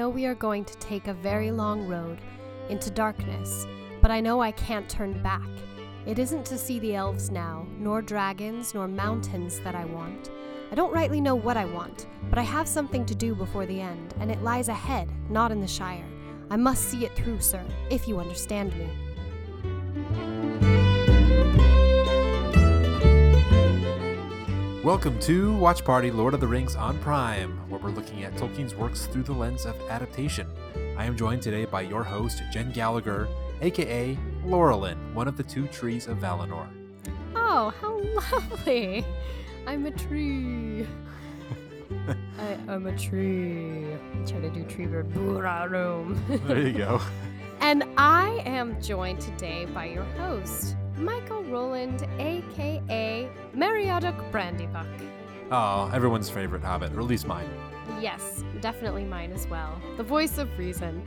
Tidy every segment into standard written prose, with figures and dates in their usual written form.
know we are going to take a very long road into darkness, but I know I can't turn back. It isn't to see the elves now, nor dragons, nor mountains that I want. I don't rightly know what I want, but I have something to do before the end, and it lies ahead, not in the Shire. I must see it through, sir, if you understand me. Welcome to Watch Party Lord of the Rings on Prime, where we're looking at Tolkien's works through the lens of adaptation. I am joined today by your host, Jen Gallagher, aka Laurelin, one of the two trees of Valinor. Oh, how lovely! I'm a tree. I am a tree. Try to do tree bird. There you go. And I am joined today by your host, Michael Roland, a.k.a. Meriadoc Brandybuck. Oh, everyone's favorite hobbit, or at least mine. Yes, definitely mine as well. The voice of reason.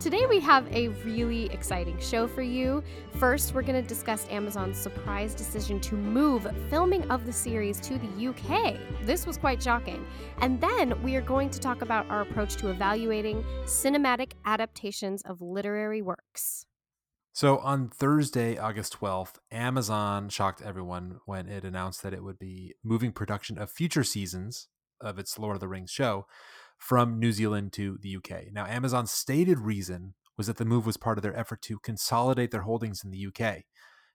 Today we have a really exciting show for you. First, we're going to discuss Amazon's surprise decision to move filming of the series to the UK. This was quite shocking. And then we are going to talk about our approach to evaluating cinematic adaptations of literary works. So on Thursday, August 12th, Amazon shocked everyone when it announced that it would be moving production of future seasons of its Lord of the Rings show from New Zealand to the UK. Now, Amazon's stated reason was that the move was part of their effort to consolidate their holdings in the UK.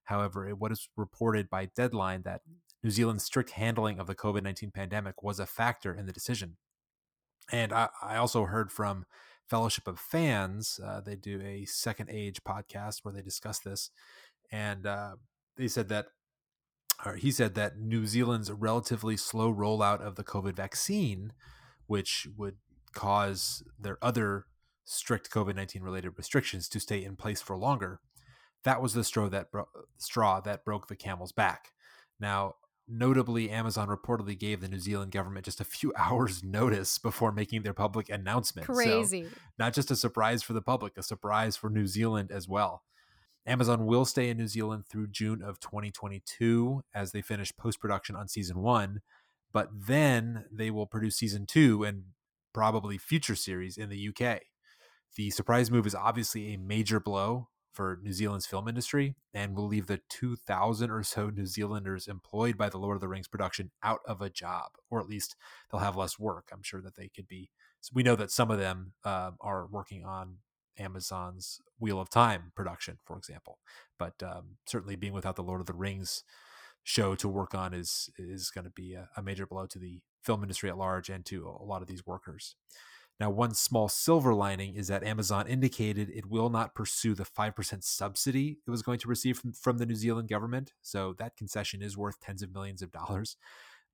However, it was reported by Deadline that New Zealand's strict handling of the COVID-19 pandemic was a factor in the decision. And I also heard from Fellowship of Fans. They do a Second Age podcast where they discuss this. And he said that New Zealand's relatively slow rollout of the COVID vaccine, which would cause their other strict COVID-19 related restrictions to stay in place for longer, that was the straw that broke the camel's back. Now, notably, Amazon reportedly gave the New Zealand government just a few hours notice before making their public announcement. Crazy. So, not just a surprise for the public, a surprise for New Zealand as well. Amazon will stay in New Zealand through June of 2022 as they finish post-production on season 1, but then they will produce season 2 and probably future series in the UK. The surprise move is obviously a major blow for New Zealand's film industry and will leave the 2,000 or so New Zealanders employed by the Lord of the Rings production out of a job, or at least they'll have less work. I'm sure that they could be. We know that some of them are working on Amazon's Wheel of Time production, for example, but certainly being without the Lord of the Rings show to work on is going to be a major blow to the film industry at large and to a lot of these workers. Now, one small silver lining is that Amazon indicated it will not pursue the 5% subsidy it was going to receive from the New Zealand government, so that concession is worth tens of millions of dollars.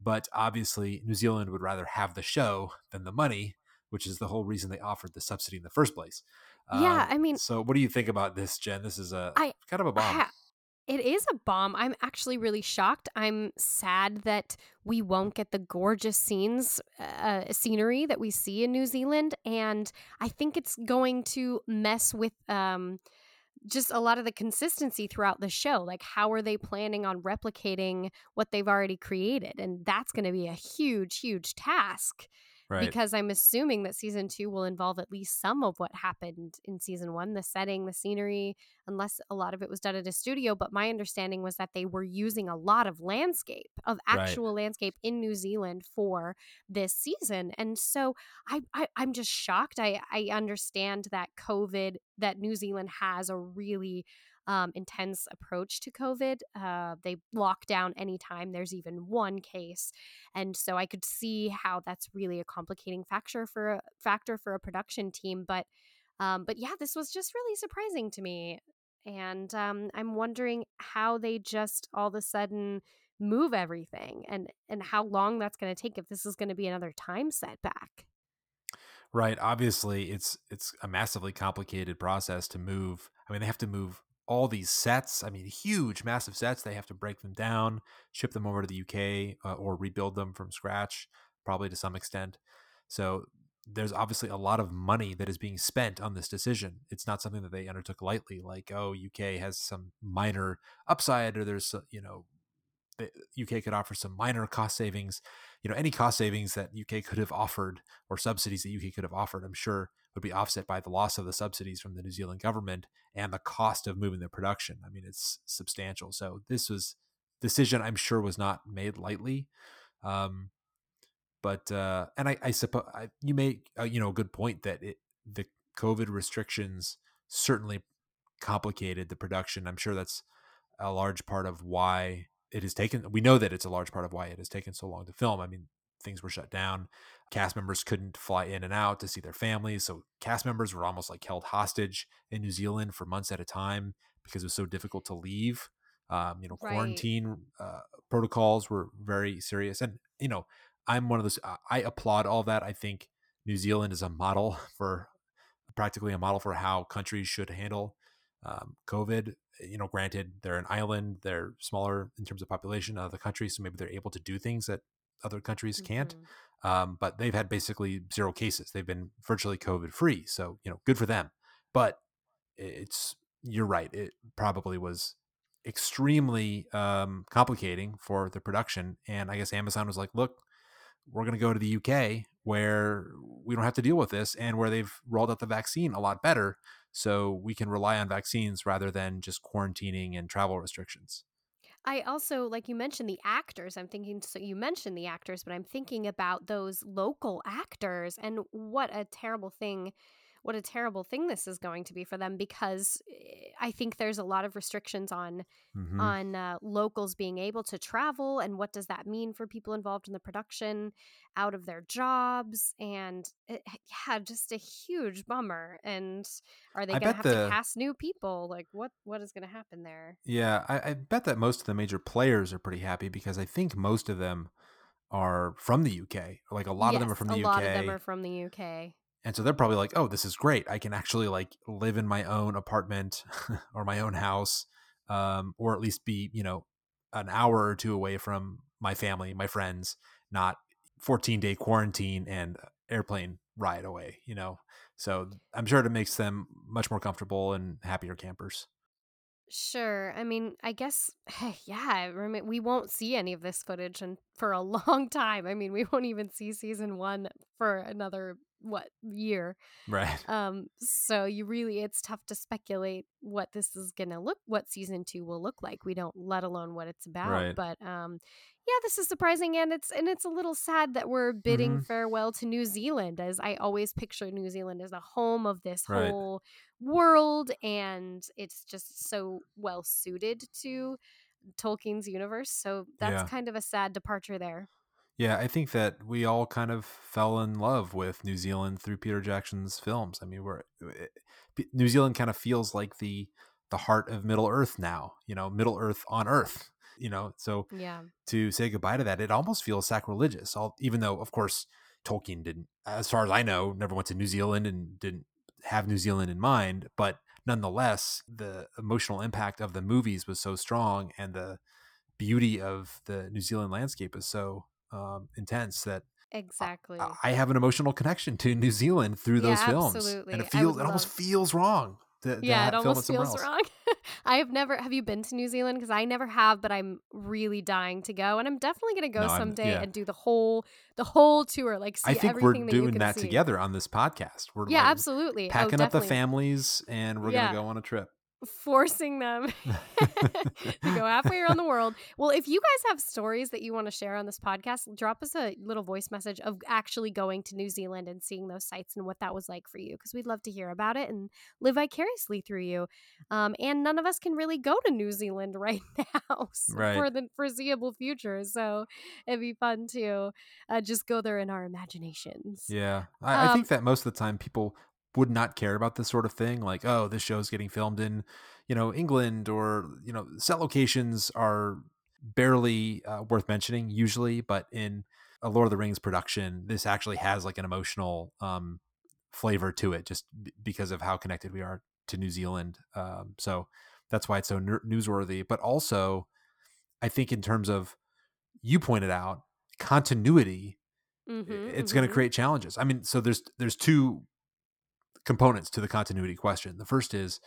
But obviously, New Zealand would rather have the show than the money, which is the whole reason they offered the subsidy in the first place. Yeah, I mean... So what do you think about this, Jen? This is kind of a bomb. It is a bomb. I'm actually really shocked. I'm sad that we won't get the gorgeous scenery that we see in New Zealand. And I think it's going to mess with just a lot of the consistency throughout the show. Like, how are they planning on replicating what they've already created? And that's going to be a huge, huge task. Right. Because I'm assuming that season 2 will involve at least some of what happened in season 1, the setting, the scenery, unless a lot of it was done at a studio. But my understanding was that they were using a lot of landscape, of actual landscape in New Zealand for this season. And so I'm just shocked. I understand that COVID, that New Zealand has a really intense approach to COVID. They lock down anytime there's even one case. And so I could see how that's really a complicating factor for a production team. But yeah, this was just really surprising to me. And I'm wondering how they just all of a sudden move everything and how long that's going to take, if this is going to be another time setback. Right. Obviously, it's a massively complicated process to move. I mean, they have to move all these sets, I mean, huge, massive sets. They have to break them down, ship them over to the UK, or rebuild them from scratch, probably to some extent. So there's obviously a lot of money that is being spent on this decision. It's not something that they undertook lightly, like, oh, UK has some minor upside, or there's, the UK could offer some minor cost savings. Any cost savings that UK could have offered, or subsidies that UK could have offered, I'm sure would be offset by the loss of the subsidies from the New Zealand government and the cost of moving the production. I mean, it's substantial. So this was decision I'm sure was not made lightly. And I suppose you make, a good point that the COVID restrictions certainly complicated the production. I'm sure that's a large part of why it has taken. We know that it's a large part of why it has taken so long to film. I mean, things were shut down. Cast members couldn't fly in and out to see their families. So cast members were almost like held hostage in New Zealand for months at a time because it was so difficult to leave. Quarantine protocols were very serious. And, I'm one of those, I applaud all that. I think New Zealand is a model for how countries should handle COVID. Granted, they're an island, they're smaller in terms of population of the country, so maybe they're able to do things that other countries can't. But they've had basically zero cases. They've been virtually COVID free. So, good for them. But you're right. It probably was extremely complicating for the production. And I guess Amazon was like, look, we're going to go to the UK where we don't have to deal with this and where they've rolled out the vaccine a lot better. So we can rely on vaccines rather than just quarantining and travel restrictions. I also, like you mentioned, the actors. I'm thinking about those local actors and what a terrible thing this is going to be for them, because I think there's a lot of restrictions on locals being able to travel, and what does that mean for people involved in the production, out of their jobs, and just a huge bummer. And are they going to have to cast new people? Like what is going to happen there? Yeah, I bet that most of the major players are pretty happy, because I think most of them are from the UK. Like a lot of them are from the UK. And so they're probably like, oh, this is great. I can actually live in my own apartment or my own house, or at least be, an hour or two away from my family, my friends, not 14-day quarantine and airplane ride away, So I'm sure it makes them much more comfortable and happier campers. Sure. I mean, I guess, we won't see any of this footage for a long time. I mean, we won't even see season one for another year, right? So it's tough to speculate what season two will look like. We don't, let alone what it's about, right? But this is surprising, and it's a little sad that we're bidding farewell to New Zealand, as I always picture New Zealand as the home of this whole world, and it's just so well suited to Tolkien's universe. So that's kind of a sad departure there. Yeah, I think that we all kind of fell in love with New Zealand through Peter Jackson's films. I mean, New Zealand kind of feels like the heart of Middle-earth now, Middle-earth on Earth, So to say goodbye to that, it almost feels sacrilegious, even though, of course, Tolkien didn't, as far as I know, never went to New Zealand and didn't have New Zealand in mind. But nonetheless, the emotional impact of the movies was so strong, and the beauty of the New Zealand landscape is so intense that I have an emotional connection to New Zealand through those films. Absolutely. And it almost feels wrong. It almost feels wrong. Have you been to New Zealand? Because I never have, but I'm really dying to go, and I'm definitely going to go someday and do the whole tour. Like, see, I think everything we're doing that together on this podcast. We're absolutely packing up the families, and we're going to go on a trip. Forcing them to go halfway around the world. Well, if you guys have stories that you want to share on this podcast, drop us a little voice message of actually going to New Zealand and seeing those sites and what that was like for you, because we'd love to hear about it and live vicariously through you. And none of us can really go to New Zealand right now for the foreseeable future. So it'd be fun to just go there in our imaginations. Yeah. I think that most of the time people would not care about this sort of thing. Like, oh, this show's getting filmed in, England, or, set locations are barely worth mentioning usually, but in a Lord of the Rings production, this actually has an emotional flavor to it, just because of how connected we are to New Zealand. So that's why it's so newsworthy. But also, I think in terms of, you pointed out, continuity, it's going to create challenges. I mean, so there's two components to the continuity question. The first is,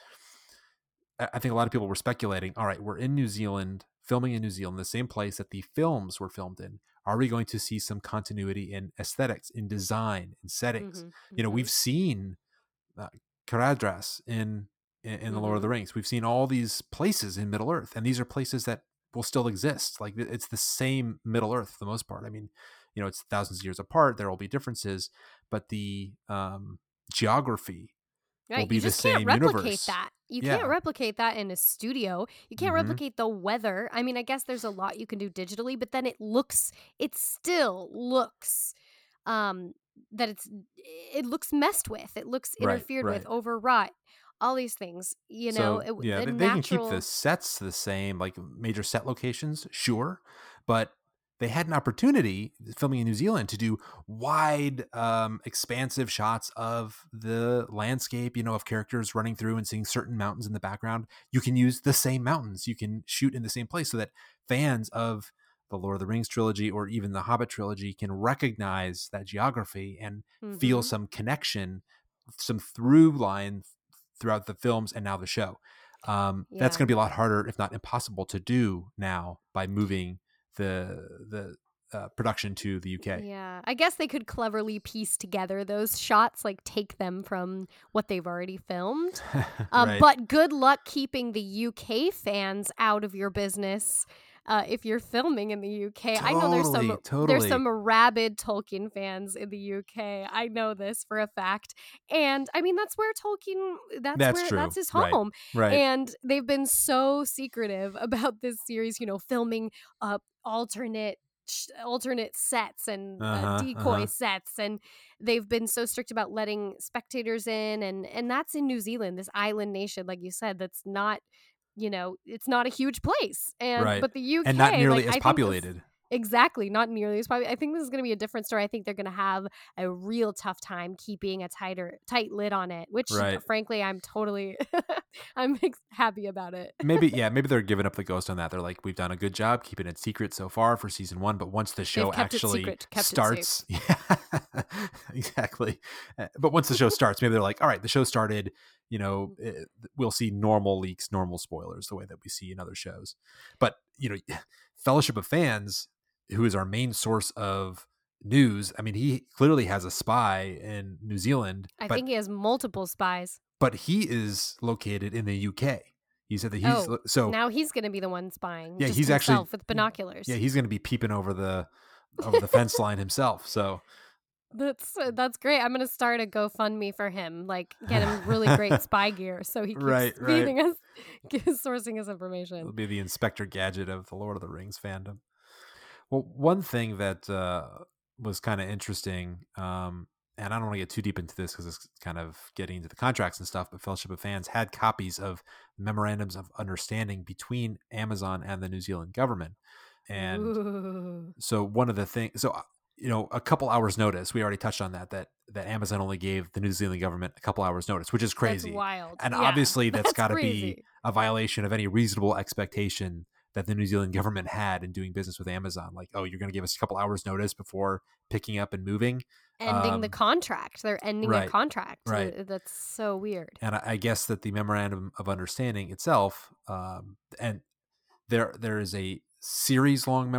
I think a lot of people were speculating, all right, we're in New Zealand, filming in New Zealand, the same place that the films were filmed in. Are we going to see some continuity in aesthetics, in design, in settings? We've seen Caradhras in the Lord of the Rings. We've seen all these places in Middle-earth, and these are places that will still exist. Like, it's the same Middle-earth for the most part. I mean, you know, it's thousands of years apart. There will be differences, but the geography will be the same universe. You can't replicate that in a studio. You can't replicate the weather. I mean, I guess there's a lot you can do digitally, but then it still looks that it looks messed with. It looks interfered with, overwrought, all these things, you know. So, they can keep the sets the same, like major set locations, sure, but they had an opportunity filming in New Zealand to do wide, expansive shots of the landscape, you know, of characters running through and seeing certain mountains in the background. You can use the same mountains. You can shoot in the same place so that fans of the Lord of the Rings trilogy or even the Hobbit trilogy can recognize that geography and feel some connection, some through line throughout the films and now the show. That's going to be a lot harder, if not impossible, to do now by moving the production to the UK. Yeah, I guess they could cleverly piece together those shots, like take them from what they've already filmed. But good luck keeping the UK fans out of your business if you're filming in the UK. Totally, I know there's some rabid Tolkien fans in the UK. I know this for a fact. And I mean, that's where Tolkien, that's his home. Right. And they've been so secretive about this series, you know, filming alternate sets and decoy sets, and they've been so strict about letting spectators in, and that's in New Zealand, this island nation, like you said, that's not, you know, it's not a huge place, and but the UK, and not nearly as populated. Exactly, not nearly as probably. I think this is going to be a different story. I think they're going to have a real tough time keeping a tight lid on it, which frankly, I'm totally I'm happy about it. Maybe they're giving up the ghost on that. They're like, we've done a good job keeping it secret so far for season 1, but once the show actually starts, exactly. But once the show starts, maybe they're like, all right, the show started, you know, we'll see normal leaks, normal spoilers, the way that we see in other shows. But, you know, Fellowship of Fans, who is our main source of news. I mean, he clearly has a spy in New Zealand. I think he has multiple spies. But he is located in the UK. He said that so now he's going to be the one spying. Yeah, he's actually with binoculars. Yeah, he's going to be peeping over the fence line himself. So that's great. I'm going to start a GoFundMe for him. Like, get him really great spy gear so he keeps feeding us, sourcing his information. It'll be the Inspector Gadget of the Lord of the Rings fandom. Well, one thing that was kind of interesting, and I don't want to get too deep into this because it's kind of getting into the contracts and stuff, but Fellowship of Fans had copies of memorandums of understanding between Amazon and the New Zealand government. And so one of the things, so, you know, a couple hours notice, we already touched on that Amazon only gave the New Zealand government a couple hours notice, which is crazy. That's wild. And obviously that's got to be a violation of any reasonable expectation that the New Zealand government had in doing business with Amazon. Like, oh, you're going to give us a couple hours notice before picking up and moving. Ending the contract. They're ending a contract. Right. That's so weird. And I guess that the memorandum of understanding itself, and there is a series-long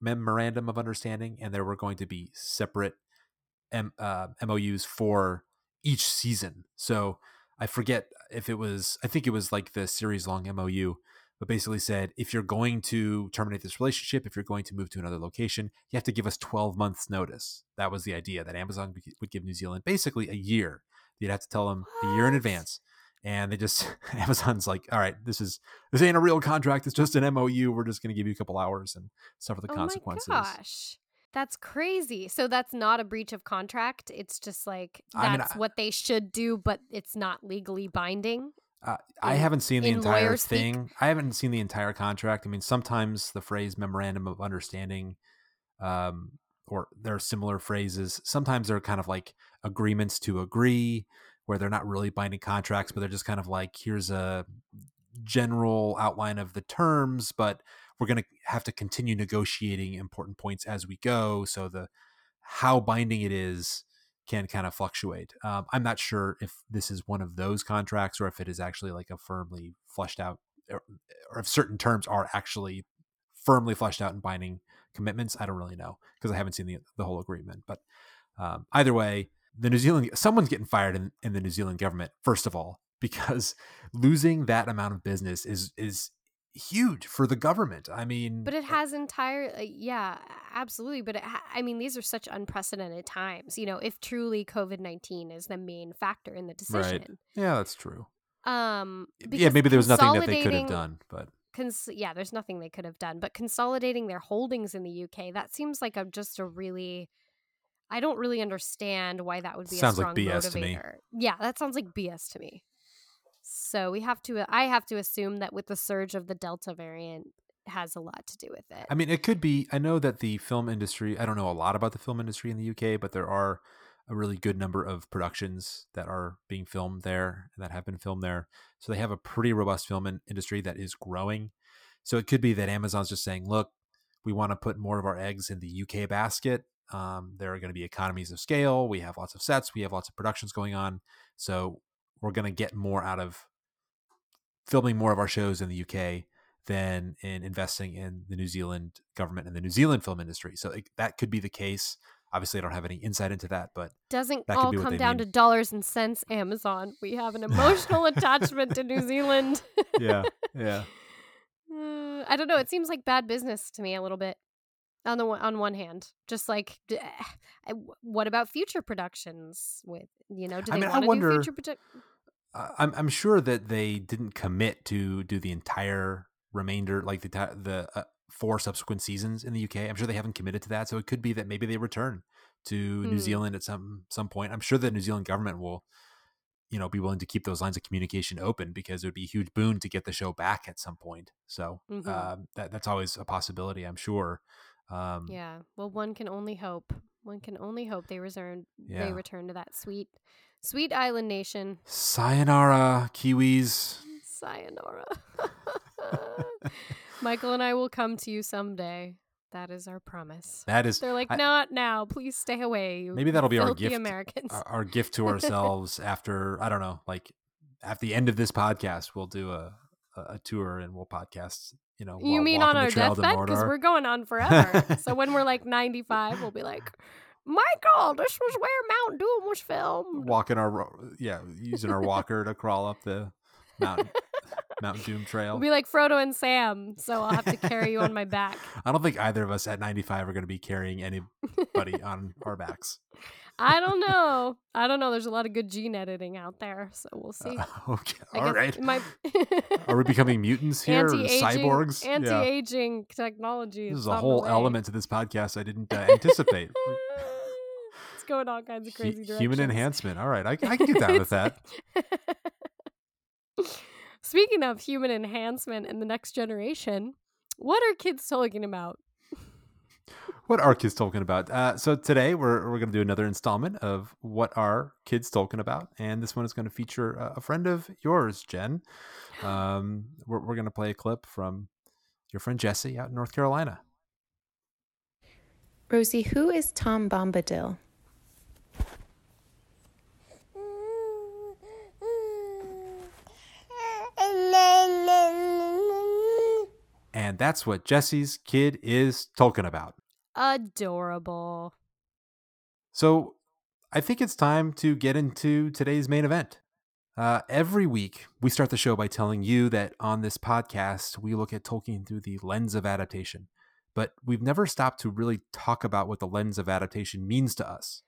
memorandum of understanding, and there were going to be separate MOUs for each season. So I forget if it was, I think it was like the series-long MOU, but basically said, if you're going to terminate this relationship, if you're going to move to another location, you have to give us 12 months notice. That was the idea, that Amazon would give New Zealand basically a year. You'd have to tell them a year in advance. And Amazon's like, all right, this ain't a real contract. It's just an MOU. We're just going to give you a couple hours and suffer the consequences. Oh my gosh. That's crazy. So that's not a breach of contract. It's just like, what they should do, but it's not legally binding. I haven't seen the entire thing. I haven't seen the entire contract. I mean, sometimes the phrase memorandum of understanding, or there are similar phrases. Sometimes they're kind of like agreements to agree, where they're not really binding contracts, but they're just kind of like, here's a general outline of the terms, but we're going to have to continue negotiating important points as we go. So how binding it is can kind of fluctuate. I'm not sure if this is one of those contracts or if it is actually like a firmly fleshed out, or if certain terms are actually firmly fleshed out in binding commitments. I don't really know because I haven't seen the whole agreement. But either way, The New Zealand, someone's getting fired in the New Zealand government, first of all, because losing that amount of business is huge for the government. I mean, but it has entirely, yeah, absolutely. But these are such unprecedented times, you know, if truly COVID-19 is the main factor in the decision. Right. Yeah, that's true. Yeah, maybe there was nothing that they could have done, but there's nothing they could have done, but consolidating their holdings in the UK, that seems like I don't really understand why that would be sounds a strong like BS motivator. To me. Yeah, that sounds like BS to me. So I have to assume that with the surge of the Delta variant has a lot to do with it. I mean, it could be, I know that the film industry, I don't know a lot about the film industry in the UK, but there are a really good number of productions that are being filmed there and that have been filmed there. So they have a pretty robust film industry that is growing. So it could be that Amazon's just saying, look, we want to put more of our eggs in the UK basket. There are going to be economies of scale. We have lots of sets. We have lots of productions going on. So we're going to get more out of filming more of our shows in the UK than in investing in the New Zealand government and the New Zealand film industry. So that could be the case. Obviously, I don't have any insight into that, but doesn't that all come down to dollars and cents, Amazon. We have an emotional attachment to New Zealand. Yeah. I don't know. It seems like bad business to me a little bit. On one hand, just like, what about future productions with, you know, do they want to do future productions? I'm sure that they didn't commit to do the entire remainder, like the four subsequent seasons in the UK. I'm sure they haven't committed to that. So it could be that maybe they return to New Zealand at some point. I'm sure the New Zealand government will, you know, be willing to keep those lines of communication open because it would be a huge boon to get the show back at some point. So that's always a possibility, I'm sure. Well, one can only hope. One can only hope they return to that sweet, sweet island nation. Sayonara, Kiwis. Sayonara. Michael and I will come to you someday. That is our promise. They're like, not now. Please stay away. Maybe that'll be our gift. Americans. Our gift to ourselves after, I don't know, like at the end of this podcast, we'll do a tour and we'll podcast. You know, you mean on our deathbed? Because we're going on forever. So when we're like 95, we'll be like, Michael, this was where Mount Doom was filmed. Using our walker to crawl up the Mount Doom trail. We'll be like Frodo and Sam, so I'll have to carry you on my back. I don't think either of us at 95 are going to be carrying anybody on our backs. I don't know. There's a lot of good gene editing out there, so we'll see. Okay. All right. Are we becoming mutants here? Anti-aging, or cyborgs? Anti-aging technology. This is a whole element to this podcast I didn't anticipate. It's going all kinds of crazy directions. Human enhancement. All right. I can get down with that. Speaking of human enhancement and the next generation, what are kids talking about? What are kids talking about? So today we're going to do another installment of What Are Kids Talking About? And this one is going to feature a friend of yours, Jen. We're going to play a clip from your friend Jesse out in North Carolina. Rosie, who is Tom Bombadil? And that's what Jesse's kid is talking about. Adorable. So I think it's time to get into today's main event. Every week, we start the show by telling you that on this podcast, we look at Tolkien through the lens of adaptation. But we've never stopped to really talk about what the lens of adaptation means to us.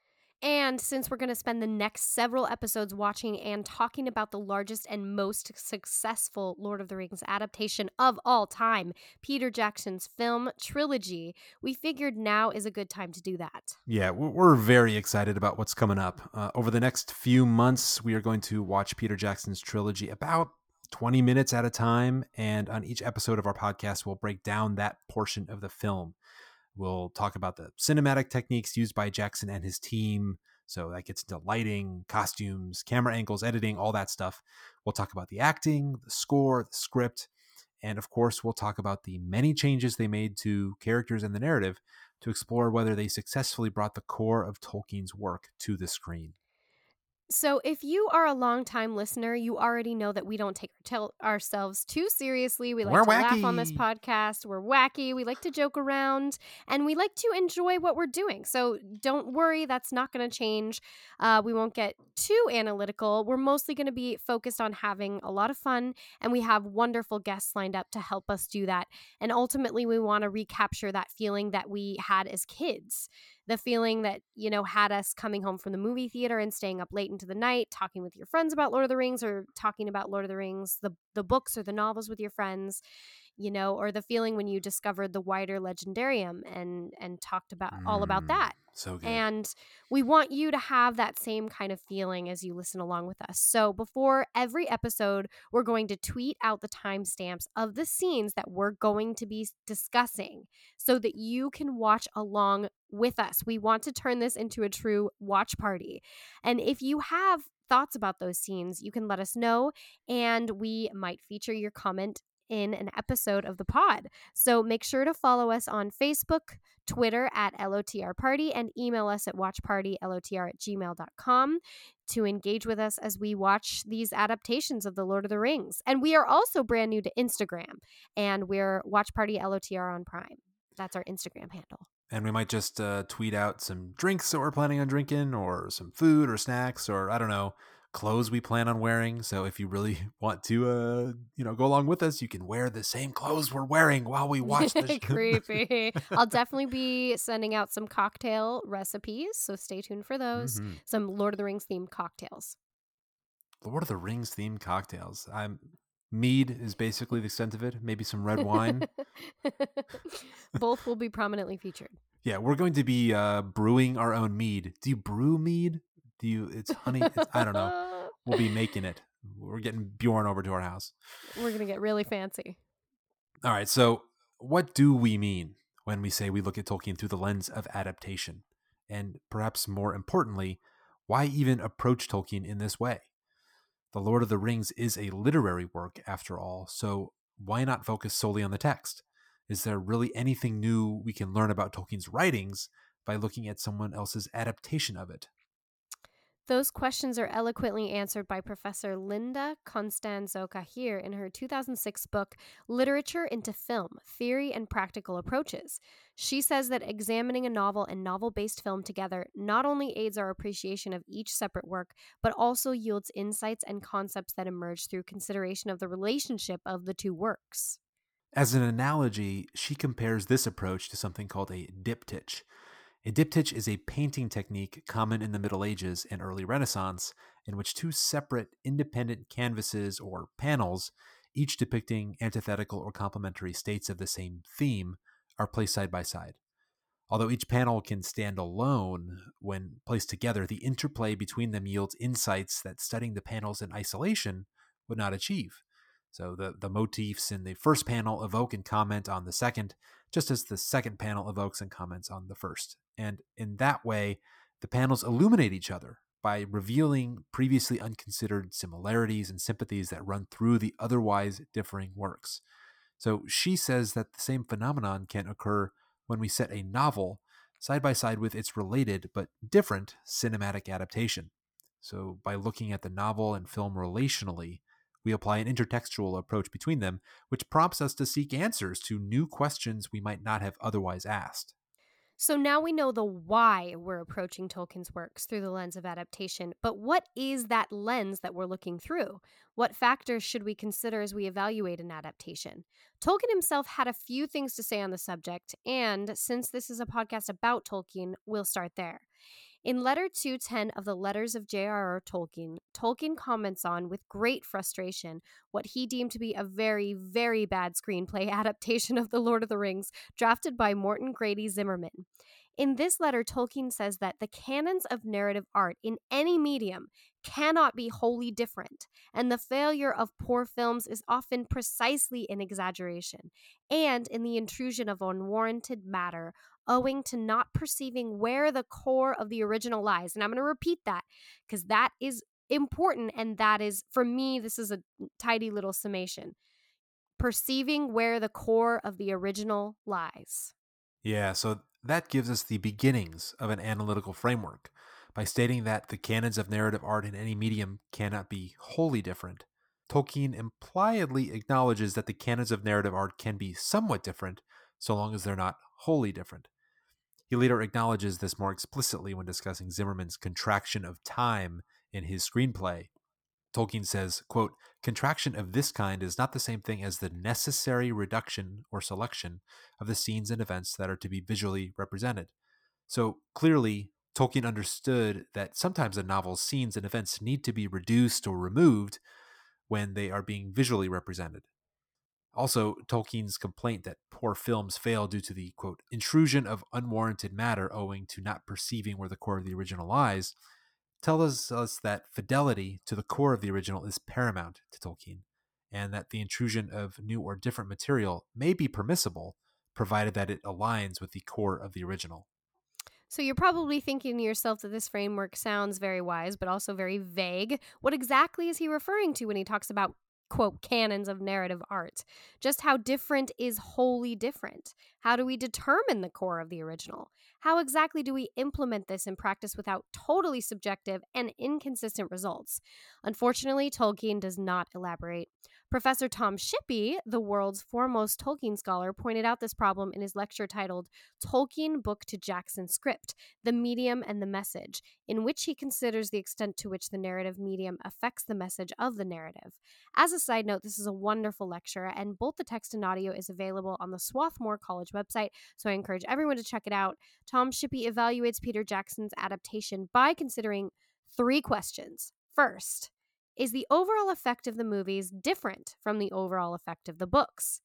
And since we're going to spend the next several episodes watching and talking about the largest and most successful Lord of the Rings adaptation of all time, Peter Jackson's film trilogy, we figured now is a good time to do that. Yeah, we're very excited about what's coming up. Over the next few months, we are going to watch Peter Jackson's trilogy about 20 minutes at a time. And on each episode of our podcast, we'll break down that portion of the film. We'll talk about the cinematic techniques used by Jackson and his team. So that gets into lighting, costumes, camera angles, editing, all that stuff. We'll talk about the acting, the score, the script. And of course, we'll talk about the many changes they made to characters and the narrative to explore whether they successfully brought the core of Tolkien's work to the screen. So if you are a longtime listener, you already know that we don't take ourselves too seriously. We like to laugh on this podcast. We're wacky. We like to joke around. And we like to enjoy what we're doing. So don't worry. That's not going to change. We won't get too analytical. We're mostly going to be focused on having a lot of fun. And we have wonderful guests lined up to help us do that. And ultimately, we want to recapture that feeling that we had as kids. The feeling that, you know, had us coming home from the movie theater and staying up late into the night, talking with your friends about Lord of the Rings, or talking about Lord of the Rings, the books or the novels with your friends, you know, or the feeling when you discovered the wider legendarium and talked about all about that. So good. And we want you to have that same kind of feeling as you listen along with us. So before every episode, we're going to tweet out the timestamps of the scenes that we're going to be discussing so that you can watch along with us. We want to turn this into a true watch party. And if you have thoughts about those scenes, you can let us know, and we might feature your comment in an episode of the pod. So make sure to follow us on Facebook, Twitter at LOTR Party, and email us at watchpartylotr@gmail.com to engage with us as we watch these adaptations of The Lord of the Rings. And we are also brand new to Instagram, and we're watchpartylotr on Prime. That's our Instagram handle. And we might just tweet out some drinks that we're planning on drinking, or some food or snacks, or I don't know, clothes we plan on wearing. So if you really want to, you know, go along with us, you can wear the same clothes we're wearing while we watch the show. Creepy. I'll definitely be sending out some cocktail recipes, so stay tuned for those. Mm-hmm. Some Lord of the Rings themed cocktails. Lord of the Rings themed cocktails. Mead is basically the extent of it. Maybe some red wine. Both will be prominently featured. Yeah, we're going to be brewing our own mead. Do you brew mead? It's honey. I don't know. We'll be making it. We're getting Bjorn over to our house. We're going to get really fancy. All right. So what do we mean when we say we look at Tolkien through the lens of adaptation? And perhaps more importantly, why even approach Tolkien in this way? The Lord of the Rings is a literary work, after all. So why not focus solely on the text? Is there really anything new we can learn about Tolkien's writings by looking at someone else's adaptation of it? Those questions are eloquently answered by Professor Linda Costanzo Cahir in her 2006 book, Literature into Film, Theory and Practical Approaches. She says that examining a novel and novel-based film together not only aids our appreciation of each separate work, but also yields insights and concepts that emerge through consideration of the relationship of the two works. As an analogy, she compares this approach to something called a diptych. A diptych is a painting technique common in the Middle Ages and early Renaissance, in which two separate, independent canvases or panels, each depicting antithetical or complementary states of the same theme, are placed side by side. Although each panel can stand alone, when placed together, the interplay between them yields insights that studying the panels in isolation would not achieve. So the motifs in the first panel evoke and comment on the second, just as the second panel evokes and comments on the first. And in that way, the panels illuminate each other by revealing previously unconsidered similarities and sympathies that run through the otherwise differing works. So she says that the same phenomenon can occur when we set a novel side by side with its related but different cinematic adaptation. So by looking at the novel and film relationally, we apply an intertextual approach between them, which prompts us to seek answers to new questions we might not have otherwise asked. So now we know the why we're approaching Tolkien's works through the lens of adaptation, but what is that lens that we're looking through? What factors should we consider as we evaluate an adaptation? Tolkien himself had a few things to say on the subject, and since this is a podcast about Tolkien, we'll start there. In letter 210 of the Letters of J.R.R. Tolkien, Tolkien comments on, with great frustration, what he deemed to be a very, very bad screenplay adaptation of The Lord of the Rings, drafted by Morton Grady Zimmerman. In this letter, Tolkien says that the canons of narrative art in any medium cannot be wholly different, and the failure of poor films is often precisely in exaggeration and in the intrusion of unwarranted matter, owing to not perceiving where the core of the original lies. And I'm going to repeat that because that is important. And that is, for me, this is a tidy little summation. Perceiving where the core of the original lies. Yeah, so that gives us the beginnings of an analytical framework. by stating that the canons of narrative art in any medium cannot be wholly different. Tolkien impliedly acknowledges that the canons of narrative art can be somewhat different, so long as they're not wholly different. He later acknowledges this more explicitly when discussing Zimmerman's contraction of time in his screenplay. Tolkien says, quote, "Contraction of this kind is not the same thing as the necessary reduction or selection of the scenes and events that are to be visually represented." So clearly, Tolkien understood that sometimes a novel's scenes and events need to be reduced or removed when they are being visually represented. Also, Tolkien's complaint that poor films fail due to the, quote, "intrusion of unwarranted matter owing to not perceiving where the core of the original lies," tells us that fidelity to the core of the original is paramount to Tolkien, and that the intrusion of new or different material may be permissible, provided that it aligns with the core of the original. So you're probably thinking to yourself that this framework sounds very wise, but also very vague. What exactly is he referring to when he talks about, quote, "canons of narrative art"? Just how different is wholly different? How do we determine the core of the original? How exactly do we implement this in practice without totally subjective and inconsistent results? Unfortunately, Tolkien does not elaborate. Professor Tom Shippey, the world's foremost Tolkien scholar, pointed out this problem in his lecture titled Tolkien Book to Jackson Script, The Medium and the Message, in which he considers the extent to which the narrative medium affects the message of the narrative. As a side note, this is a wonderful lecture, and both the text and audio is available on the Swarthmore College website, so I encourage everyone to check it out. Tom Shippey evaluates Peter Jackson's adaptation by considering three questions. First, is the overall effect of the movies different from the overall effect of the books?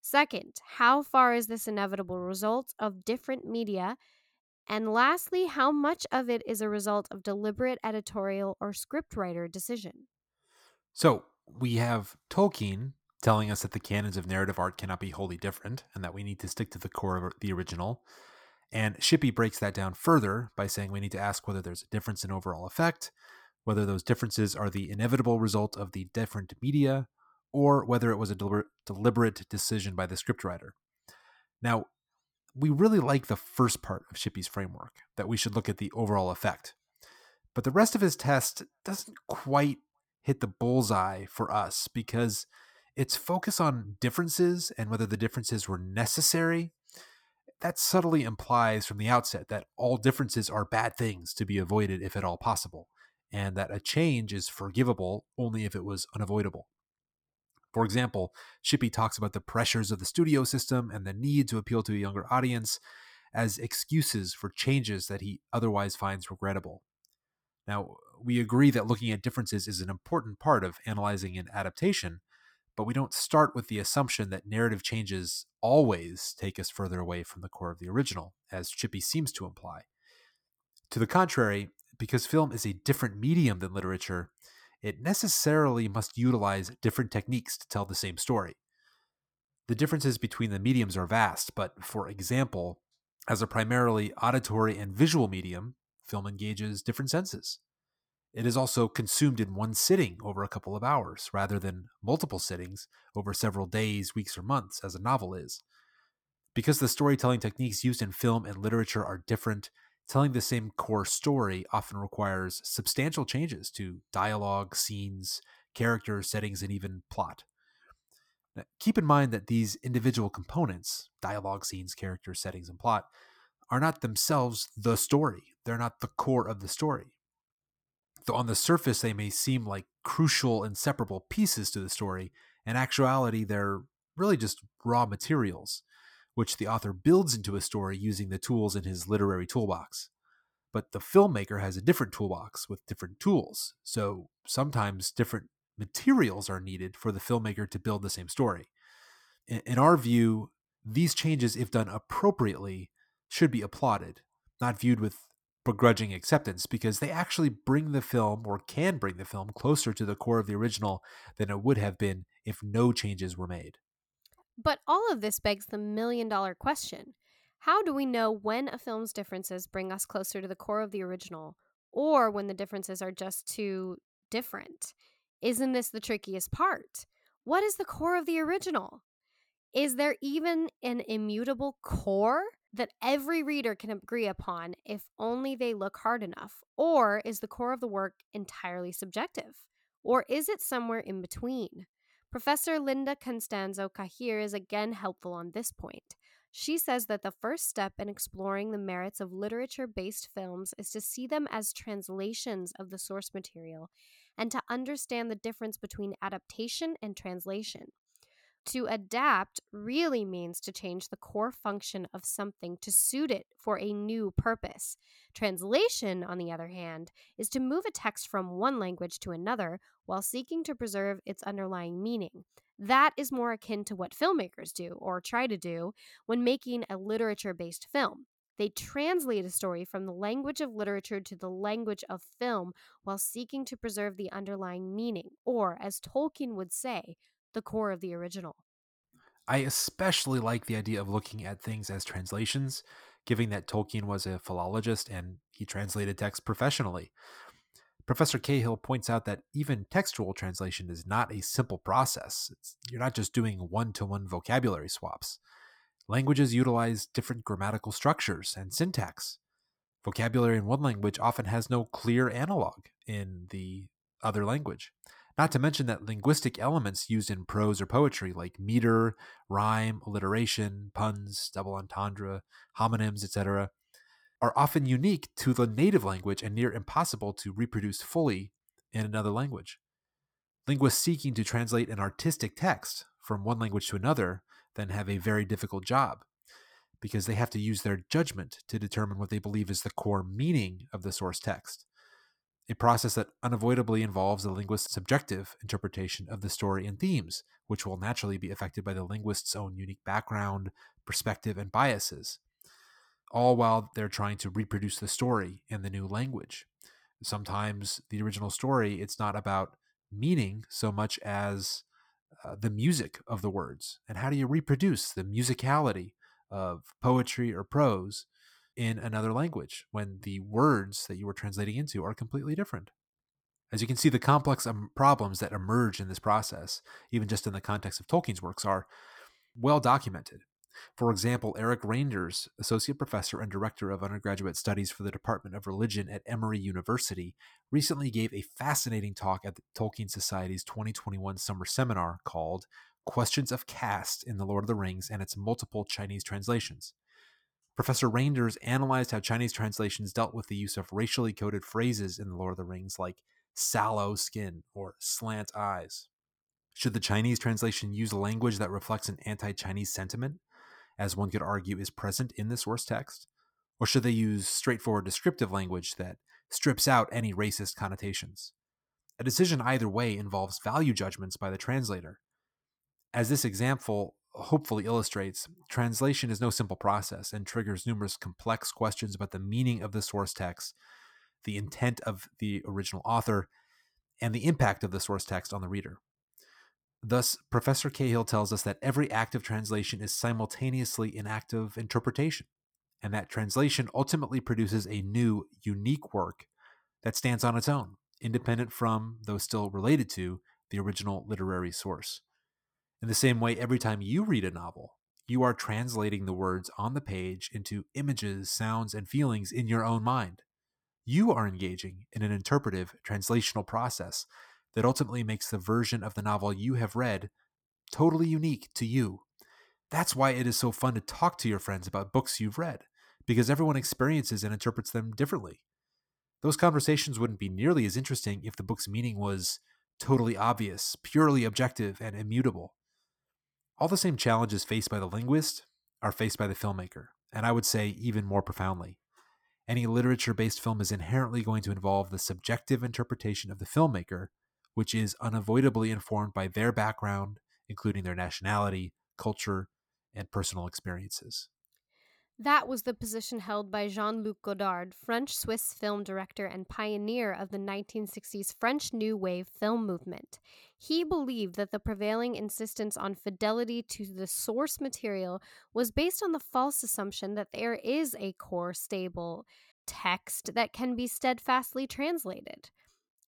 Second, how far is this inevitable result of different media? And lastly, how much of it is a result of deliberate editorial or scriptwriter decision? So we have Tolkien telling us that the canons of narrative art cannot be wholly different and that we need to stick to the core of the original. And Shippey breaks that down further by saying we need to ask whether there's a difference in overall effect, whether those differences are the inevitable result of the different media, or whether it was a deliberate decision by the scriptwriter. Now, we really like the first part of Shippey's framework, that we should look at the overall effect. But the rest of his test doesn't quite hit the bullseye for us, because its focus on differences and whether the differences were necessary, that subtly implies from the outset that all differences are bad things to be avoided if at all possible, and that a change is forgivable only if it was unavoidable. For example, Shippey talks about the pressures of the studio system and the need to appeal to a younger audience as excuses for changes that he otherwise finds regrettable. Now, we agree that looking at differences is an important part of analyzing an adaptation, but we don't start with the assumption that narrative changes always take us further away from the core of the original, as Shippey seems to imply. To the contrary, because film is a different medium than literature, it necessarily must utilize different techniques to tell the same story. The differences between the mediums are vast, but for example, as a primarily auditory and visual medium, film engages different senses. It is also consumed in one sitting over a couple of hours, rather than multiple sittings over several days, weeks, or months, as a novel is. Because the storytelling techniques used in film and literature are different, telling the same core story often requires substantial changes to dialogue, scenes, characters, settings, and even plot. Now, keep in mind that these individual components, dialogue, scenes, characters, settings, and plot, are not themselves the story. They're not the core of the story. Though on the surface they may seem like crucial, inseparable pieces to the story, in actuality they're really just raw materials, which the author builds into a story using the tools in his literary toolbox. But the filmmaker has a different toolbox with different tools, so sometimes different materials are needed for the filmmaker to build the same story. In our view, these changes, if done appropriately, should be applauded, not viewed with begrudging acceptance, because they actually bring the film, or can bring the film, closer to the core of the original than it would have been if no changes were made. But all of this begs the million-dollar question. How do we know when a film's differences bring us closer to the core of the original, or when the differences are just too different? Isn't this the trickiest part? What is the core of the original? Is there even an immutable core? that every reader can agree upon if only they look hard enough? Or is the core of the work entirely subjective? Or is it somewhere in between? Professor Linda Costanzo Cahir is again helpful on this point. She says that the first step in exploring the merits of literature-based films is to see them as translations of the source material and to understand the difference between adaptation and translation. To adapt really means to change the core function of something to suit it for a new purpose. Translation, on the other hand, is to move a text from one language to another while seeking to preserve its underlying meaning. That is more akin to what filmmakers do, or try to do, when making a literature-based film. They translate a story from the language of literature to the language of film while seeking to preserve the underlying meaning, or, as Tolkien would say, the core of the original. I especially like the idea of looking at things as translations, given that Tolkien was a philologist and he translated text professionally. Professor Cahill points out that even textual translation is not a simple process. You're not just doing one-to-one vocabulary swaps. Languages utilize different grammatical structures and syntax. Vocabulary in one language often has no clear analog in the other language. Not to mention that linguistic elements used in prose or poetry, like meter, rhyme, alliteration, puns, double entendre, homonyms, etc., are often unique to the native language and near impossible to reproduce fully in another language. Linguists seeking to translate an artistic text from one language to another then have a very difficult job, because they have to use their judgment to determine what they believe is the core meaning of the source text, a process that unavoidably involves the linguist's subjective interpretation of the story and themes, which will naturally be affected by the linguist's own unique background, perspective, and biases, all while they're trying to reproduce the story in the new language. Sometimes the original story, it's not about meaning so much as the music of the words. And how do you reproduce the musicality of poetry or prose in another language when the words that you were translating into are completely different? As you can see, the complex problems that emerge in this process, even just in the context of Tolkien's works, are well documented. For example, Eric Reinders, associate professor and director of undergraduate studies for the Department of Religion at Emory University, recently gave a fascinating talk at the Tolkien Society's 2021 summer seminar called Questions of Caste in the Lord of the Rings and Its Multiple Chinese Translations. Professor Reinders analyzed how Chinese translations dealt with the use of racially coded phrases in the Lord of the Rings like sallow skin or slant eyes. Should the Chinese translation use a language that reflects an anti-Chinese sentiment, as one could argue is present in the source text? Or should they use straightforward descriptive language that strips out any racist connotations? A decision either way involves value judgments by the translator. As this example hopefully illustrates, translation is no simple process and triggers numerous complex questions about the meaning of the source text, the intent of the original author, and the impact of the source text on the reader. Thus, Professor Cahill tells us that every act of translation is simultaneously an act of interpretation, and that translation ultimately produces a new, unique work that stands on its own, independent from, though still related to, the original literary source. In the same way, every time you read a novel, you are translating the words on the page into images, sounds, and feelings in your own mind. You are engaging in an interpretive, translational process that ultimately makes the version of the novel you have read totally unique to you. That's why it is so fun to talk to your friends about books you've read, because everyone experiences and interprets them differently. Those conversations wouldn't be nearly as interesting if the book's meaning was totally obvious, purely objective, and immutable. All the same challenges faced by the linguist are faced by the filmmaker, and I would say even more profoundly. Any literature-based film is inherently going to involve the subjective interpretation of the filmmaker, which is unavoidably informed by their background, including their nationality, culture, and personal experiences. That was the position held by Jean-Luc Godard, French-Swiss film director and pioneer of the 1960s French New Wave film movement. He believed that the prevailing insistence on fidelity to the source material was based on the false assumption that there is a core, stable text that can be steadfastly translated.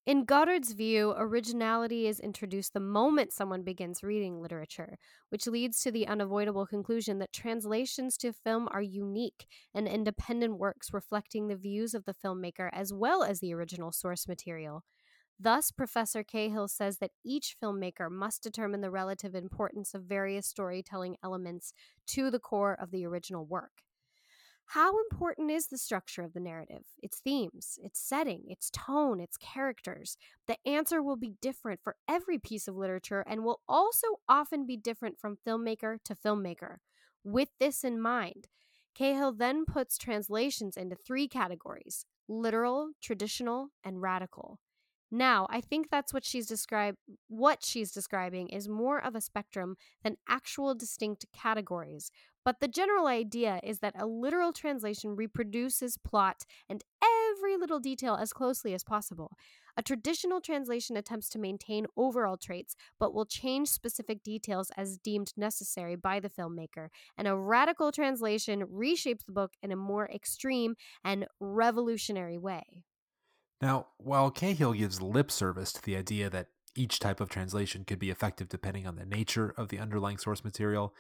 In Goddard's view, originality is introduced the moment someone begins reading literature, which leads to the unavoidable conclusion that translations to film are unique and independent works reflecting the views of the filmmaker as well as the original source material. Thus, Professor Cahill says that each filmmaker must determine the relative importance of various storytelling elements to the core of the original work. How important is the structure of the narrative, its themes, its setting, its tone, its characters? The answer will be different for every piece of literature and will also often be different from filmmaker to filmmaker. With this in mind, Cahill then puts translations into three categories: literal, traditional, and radical. Now, I think that's what she's describing is more of a spectrum than actual distinct categories, but the general idea is that a literal translation reproduces plot and every little detail as closely as possible. A traditional translation attempts to maintain overall traits, but will change specific details as deemed necessary by the filmmaker, and a radical translation reshapes the book in a more extreme and revolutionary way. Now, while Cahill gives lip service to the idea that each type of translation could be effective depending on the nature of the underlying source material,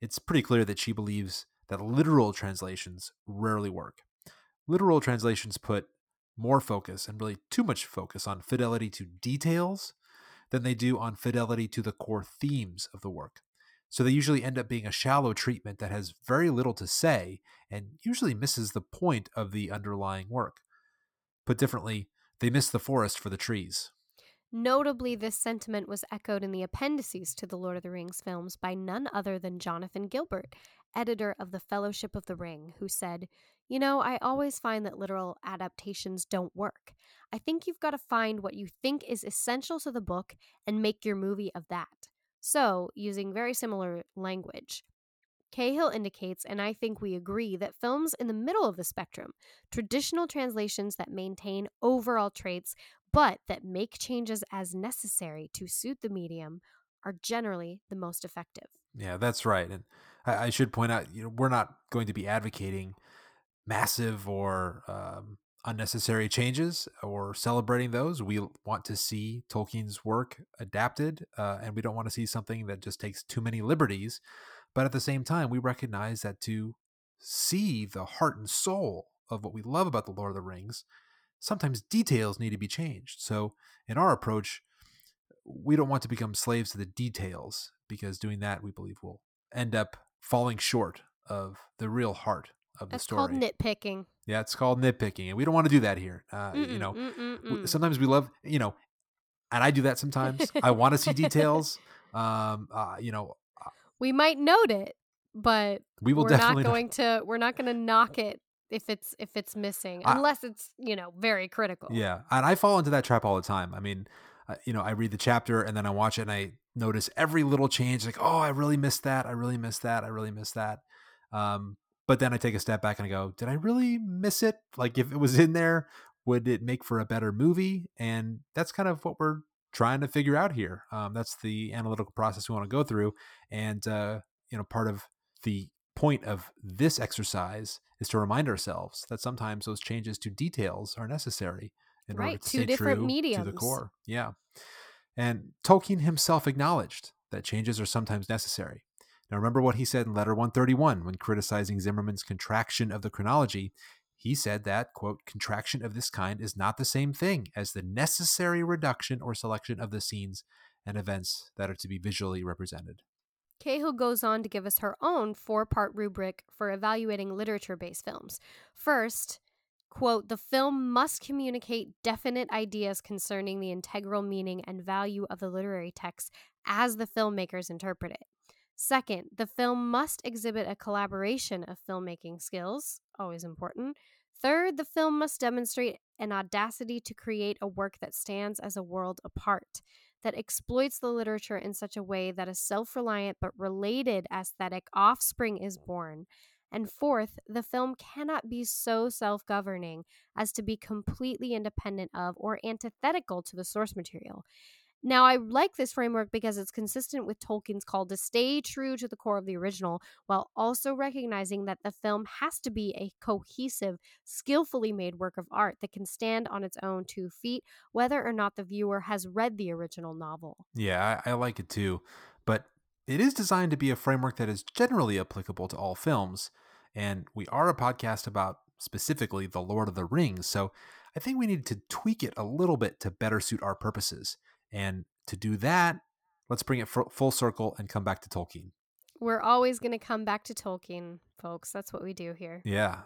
it's pretty clear that she believes that literal translations rarely work. Literal translations put more focus, and really too much focus, on fidelity to details than they do on fidelity to the core themes of the work. So they usually end up being a shallow treatment that has very little to say and usually misses the point of the underlying work. Put differently, they miss the forest for the trees. Notably, this sentiment was echoed in the appendices to the Lord of the Rings films by none other than Jonathan Gilbert, editor of the Fellowship of the Ring, who said, I always find that literal adaptations don't work. I think you've got to find what you think is essential to the book and make your movie of that. So, using very similar language, Cahill indicates, and I think we agree, that films in the middle of the spectrum, traditional translations that maintain overall traits but that make changes as necessary to suit the medium, are generally the most effective. Yeah, that's right. And I should point out, we're not going to be advocating massive or unnecessary changes or celebrating those. We want to see Tolkien's work adapted, and we don't want to see something that just takes too many liberties. But at the same time, we recognize that to see the heart and soul of what we love about The Lord of the Rings, sometimes details need to be changed. So in our approach, we don't want to become slaves to the details, because doing that, we believe, will end up falling short of the real heart of the story. That's called nitpicking. Yeah, it's called nitpicking. And we don't want to do that here. Sometimes we love, and I do that sometimes. I want to see details, we might note it, but we're not going to knock it if it's missing, unless it's, very critical. Yeah. And I fall into that trap all the time. I mean, I read the chapter and then I watch it and I notice every little change, like, oh, I really missed that. I really missed that. I really missed that. But then I take a step back and I go, did I really miss it? Like, if it was in there, would it make for a better movie? And that's kind of what we're trying to figure out here. That's the analytical process we want to go through. And, part of the point of this exercise is to remind ourselves that sometimes those changes to details are necessary in order to stay true to the core. Yeah. And Tolkien himself acknowledged that changes are sometimes necessary. Now, remember what he said in Letter 131 when criticizing Zimmerman's contraction of the chronology. He said that, quote, contraction of this kind is not the same thing as the necessary reduction or selection of the scenes and events that are to be visually represented. Cahill goes on to give us her own four-part rubric for evaluating literature-based films. First, quote, the film must communicate definite ideas concerning the integral meaning and value of the literary text as the filmmakers interpret it. Second, the film must exhibit a collaboration of filmmaking skills, always important. Third, the film must demonstrate an audacity to create a work that stands as a world apart, that exploits the literature in such a way that a self-reliant but related aesthetic offspring is born. And fourth, the film cannot be so self-governing as to be completely independent of or antithetical to the source material. Now, I like this framework because it's consistent with Tolkien's call to stay true to the core of the original, while also recognizing that the film has to be a cohesive, skillfully made work of art that can stand on its own 2 feet, whether or not the viewer has read the original novel. Yeah, I like it too, but it is designed to be a framework that is generally applicable to all films, and we are a podcast about specifically The Lord of the Rings, so I think we need to tweak it a little bit to better suit our purposes. And to do that, let's bring it full circle and come back to Tolkien. We're always going to come back to Tolkien, folks. That's what we do here. Yeah.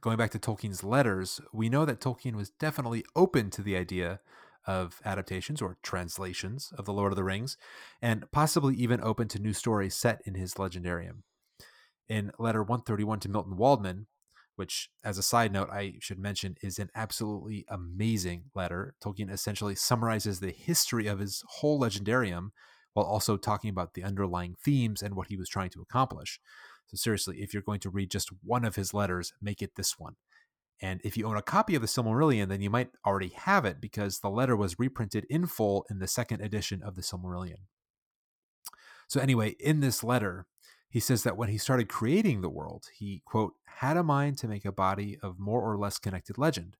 Going back to Tolkien's letters, we know that Tolkien was definitely open to the idea of adaptations or translations of The Lord of the Rings, and possibly even open to new stories set in his legendarium. In letter 131 to Milton Waldman, which, as a side note, I should mention is an absolutely amazing letter. Tolkien essentially summarizes the history of his whole legendarium while also talking about the underlying themes and what he was trying to accomplish. So seriously, if you're going to read just one of his letters, make it this one. And if you own a copy of the Silmarillion, then you might already have it because the letter was reprinted in full in the second edition of the Silmarillion. So anyway, in this letter, he says that when he started creating the world, he, quote, had a mind to make a body of more or less connected legend.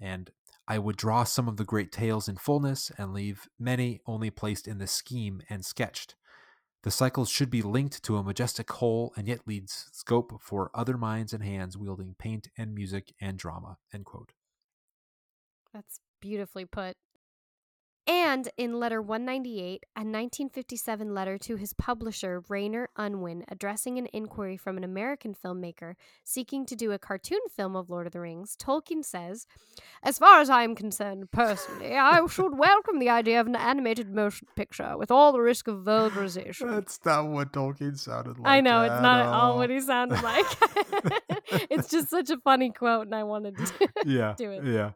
And I would draw some of the great tales in fullness and leave many only placed in the scheme and sketched. The cycles should be linked to a majestic whole and yet leaves scope for other minds and hands wielding paint and music and drama, end quote. That's beautifully put. And in letter 198, a 1957 letter to his publisher, Rainer Unwin, addressing an inquiry from an American filmmaker seeking to do a cartoon film of Lord of the Rings, Tolkien says, "As far as I am concerned, personally, I should welcome the idea of an animated motion picture with all the risk of vulgarization." That's not what Tolkien sounded like. I know, it's not at all what he sounded like. It's just such a funny quote, and I wanted to do it. Yeah.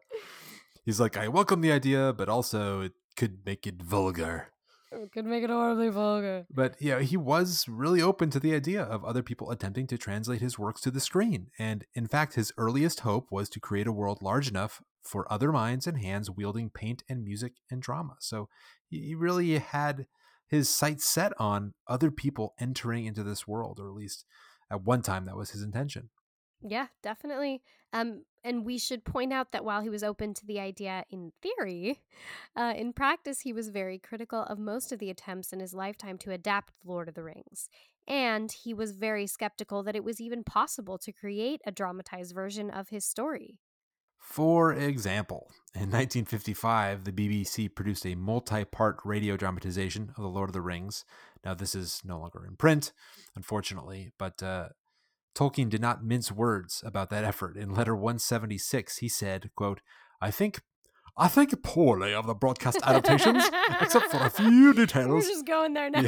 He's like, I welcome the idea, but also it could make it vulgar. It could make it horribly vulgar. But yeah, he was really open to the idea of other people attempting to translate his works to the screen. And in fact, his earliest hope was to create a world large enough for other minds and hands wielding paint and music and drama. So he really had his sights set on other people entering into this world, or at least at one time that was his intention. Yeah, definitely. And we should point out that while he was open to the idea in theory, in practice he was very critical of most of the attempts in his lifetime to adapt Lord of the Rings. And he was very skeptical that it was even possible to create a dramatized version of his story. For example, in 1955, the BBC produced a multi-part radio dramatization of The Lord of the Rings. Now, this is no longer in print, unfortunately, but... Tolkien did not mince words about that effort. In letter 176, he said, quote, I think poorly of the broadcast adaptations, except for a few details. We're just going there now.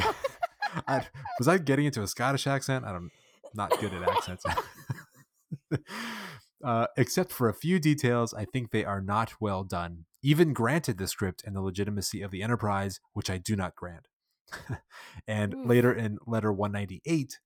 Yeah. Was I getting into a Scottish accent? I'm not good at accents. Except for a few details, I think they are not well done, even granted the script and the legitimacy of the enterprise, which I do not grant. And later in letter 198,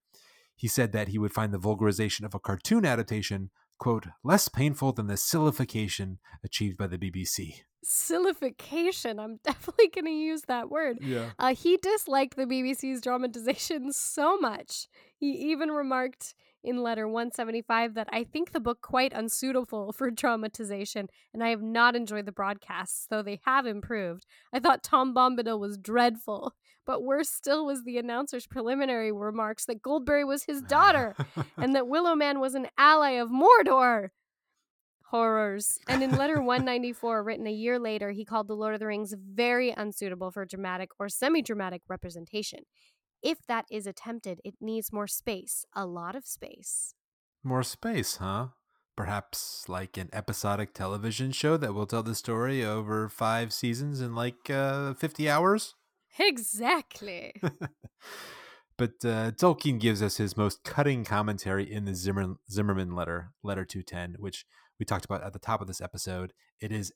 he said that he would find the vulgarization of a cartoon adaptation, quote, less painful than the sillification achieved by the BBC. Sillification. I'm definitely going to use that word. Yeah. He disliked the BBC's dramatization so much. He even remarked in letter 175 that I think the book quite unsuitable for dramatization, and I have not enjoyed the broadcasts, though they have improved. I thought Tom Bombadil was dreadful. But worse still was the announcer's preliminary remarks that Goldberry was his daughter and that Willow Man was an ally of Mordor. Horrors. And in letter 194, written a year later, he called The Lord of the Rings very unsuitable for dramatic or semi-dramatic representation. If that is attempted, it needs more space. A lot of space. More space, huh? Perhaps like an episodic television show that will tell the story over 5 seasons in like 50 hours? Exactly. But Tolkien gives us his most cutting commentary in the Zimmerman letter, letter 210, which we talked about at the top of this episode. It is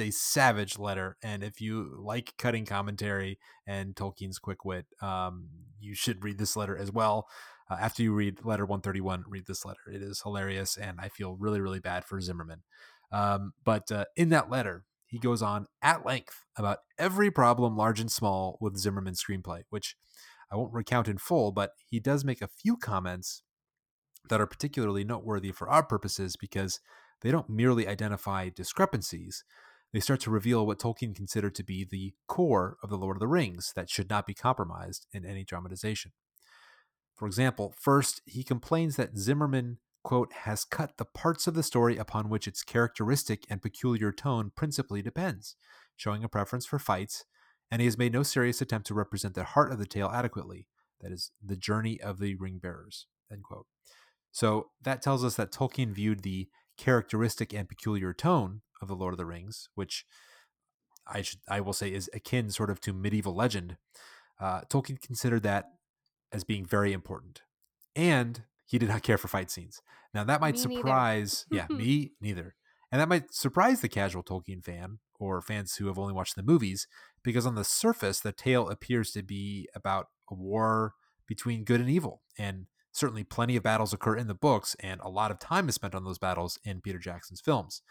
a savage letter, and if you like cutting commentary and Tolkien's quick wit, you should read this letter as well. After you read letter 131, read this letter. It is hilarious, and I feel really, really bad for Zimmerman. But in that letter, he goes on at length about every problem, large and small, with Zimmerman's screenplay, which I won't recount in full, but he does make a few comments that are particularly noteworthy for our purposes because they don't merely identify discrepancies. They start to reveal what Tolkien considered to be the core of The Lord of the Rings that should not be compromised in any dramatization. For example, first, he complains that Zimmerman, quote, has cut the parts of the story upon which its characteristic and peculiar tone principally depends, showing a preference for fights, and he has made no serious attempt to represent the heart of the tale adequately, that is, the journey of the ring bearers, end quote. So that tells us that Tolkien viewed the characteristic and peculiar tone of The Lord of the Rings, which I will say is akin sort of to medieval legend. Tolkien considered that as being very important. And he did not care for fight scenes. Now that might surprise, me neither. And that might surprise the casual Tolkien fan or fans who have only watched the movies, because on the surface, the tale appears to be about a war between good and evil. And certainly plenty of battles occur in the books, and a lot of time is spent on those battles in Peter Jackson's films.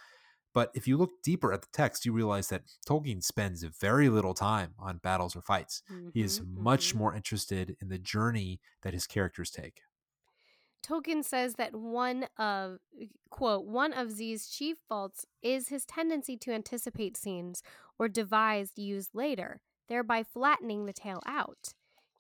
But if you look deeper at the text, you realize that Tolkien spends very little time on battles or fights. Mm-hmm, he is much more interested in the journey that his characters take. Tolkien says that one of Z's chief faults is his tendency to anticipate scenes or devise used later, thereby flattening the tale out.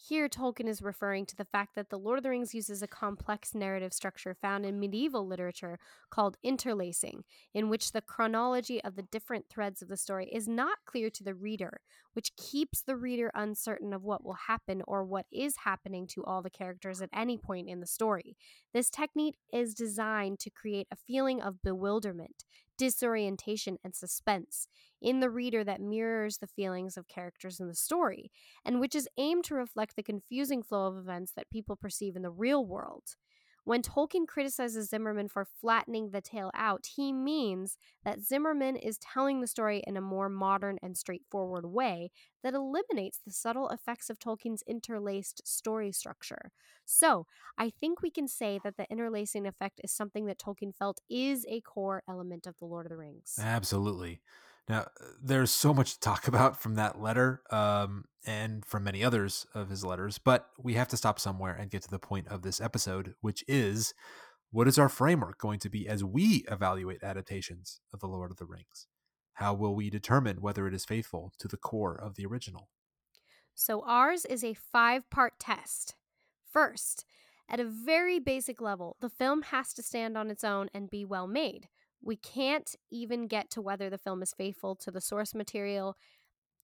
Here, Tolkien is referring to the fact that The Lord of the Rings uses a complex narrative structure found in medieval literature called interlacing, in which the chronology of the different threads of the story is not clear to the reader, which keeps the reader uncertain of what will happen or what is happening to all the characters at any point in the story. This technique is designed to create a feeling of bewilderment, disorientation, and suspense in the reader that mirrors the feelings of characters in the story, and which is aimed to reflect the confusing flow of events that people perceive in the real world. When Tolkien criticizes Zimmerman for flattening the tale out, he means that Zimmerman is telling the story in a more modern and straightforward way that eliminates the subtle effects of Tolkien's interlaced story structure. So, I think we can say that the interlacing effect is something that Tolkien felt is a core element of The Lord of the Rings. Absolutely. Now, there's so much to talk about from that letter, and from many others of his letters, but we have to stop somewhere and get to the point of this episode, which is, what is our framework going to be as we evaluate adaptations of The Lord of the Rings? How will we determine whether it is faithful to the core of the original? So ours is a 5-part test. First, at a very basic level, the film has to stand on its own and be well made. We can't even get to whether the film is faithful to the source material,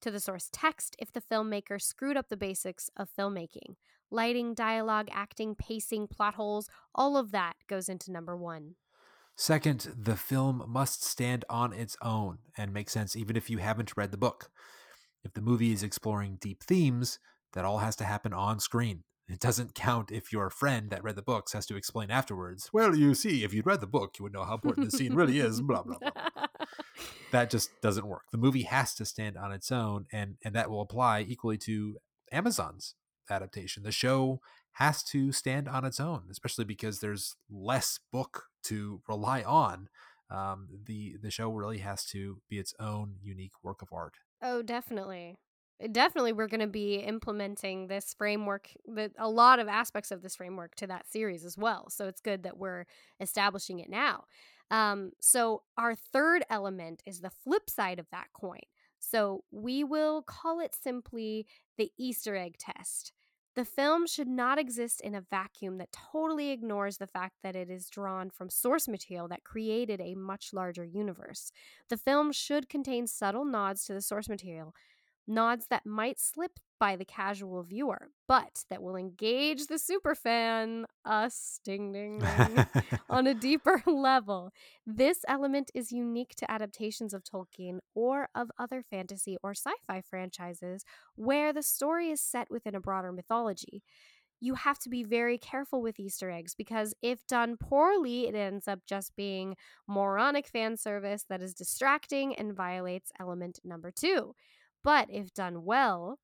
to the source text, if the filmmaker screwed up the basics of filmmaking. Lighting, dialogue, acting, pacing, plot holes, all of that goes into number 1. Second, the film must stand on its own and make sense even if you haven't read the book. If the movie is exploring deep themes, that all has to happen on screen. It doesn't count if your friend that read the books has to explain afterwards, well, you see, if you'd read the book, you would know how important the scene really is, blah, blah, blah. That just doesn't work. The movie has to stand on its own, and that will apply equally to Amazon's adaptation. The show has to stand on its own, especially because there's less book to rely on. The show really has to be its own unique work of art. Oh, definitely. Definitely, we're going to be implementing this framework, a lot of aspects of this framework to that series as well. So it's good that we're establishing it now. So our third element is the flip side of that coin. So we will call it simply the Easter egg test. The film should not exist in a vacuum that totally ignores the fact that it is drawn from source material that created a much larger universe. The film should contain subtle nods to the source material, nods that might slip by the casual viewer, but that will engage the superfan, us, ding, ding, ding, on a deeper level. This element is unique to adaptations of Tolkien or of other fantasy or sci-fi franchises where the story is set within a broader mythology. You have to be very careful with Easter eggs because if done poorly, it ends up just being moronic fan service that is distracting and violates element number 2. But if done well,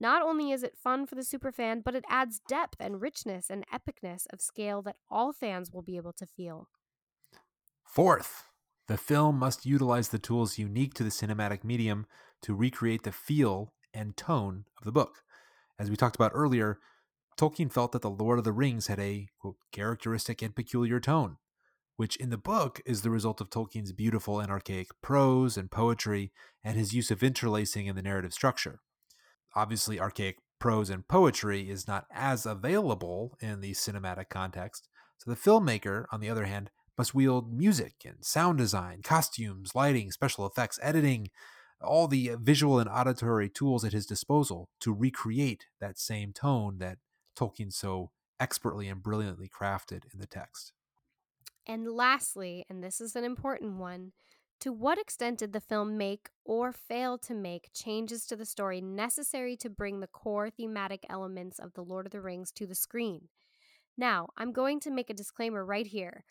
not only is it fun for the superfan, but it adds depth and richness and epicness of scale that all fans will be able to feel. Fourth, The film must utilize the tools unique to the cinematic medium to recreate the feel and tone of the book. As we talked about earlier, Tolkien felt that The Lord of the Rings had a, quote, characteristic and peculiar tone, which in the book is the result of Tolkien's beautiful and archaic prose and poetry and his use of interlacing in the narrative structure. Obviously, archaic prose and poetry is not as available in the cinematic context, so the filmmaker, on the other hand, must wield music and sound design, costumes, lighting, special effects, editing, all the visual and auditory tools at his disposal to recreate that same tone that Tolkien so expertly and brilliantly crafted in the text. And lastly, and this is an important one, to what extent did the film make or fail to make changes to the story necessary to bring the core thematic elements of The Lord of the Rings to the screen? Now, I'm going to make a disclaimer right here.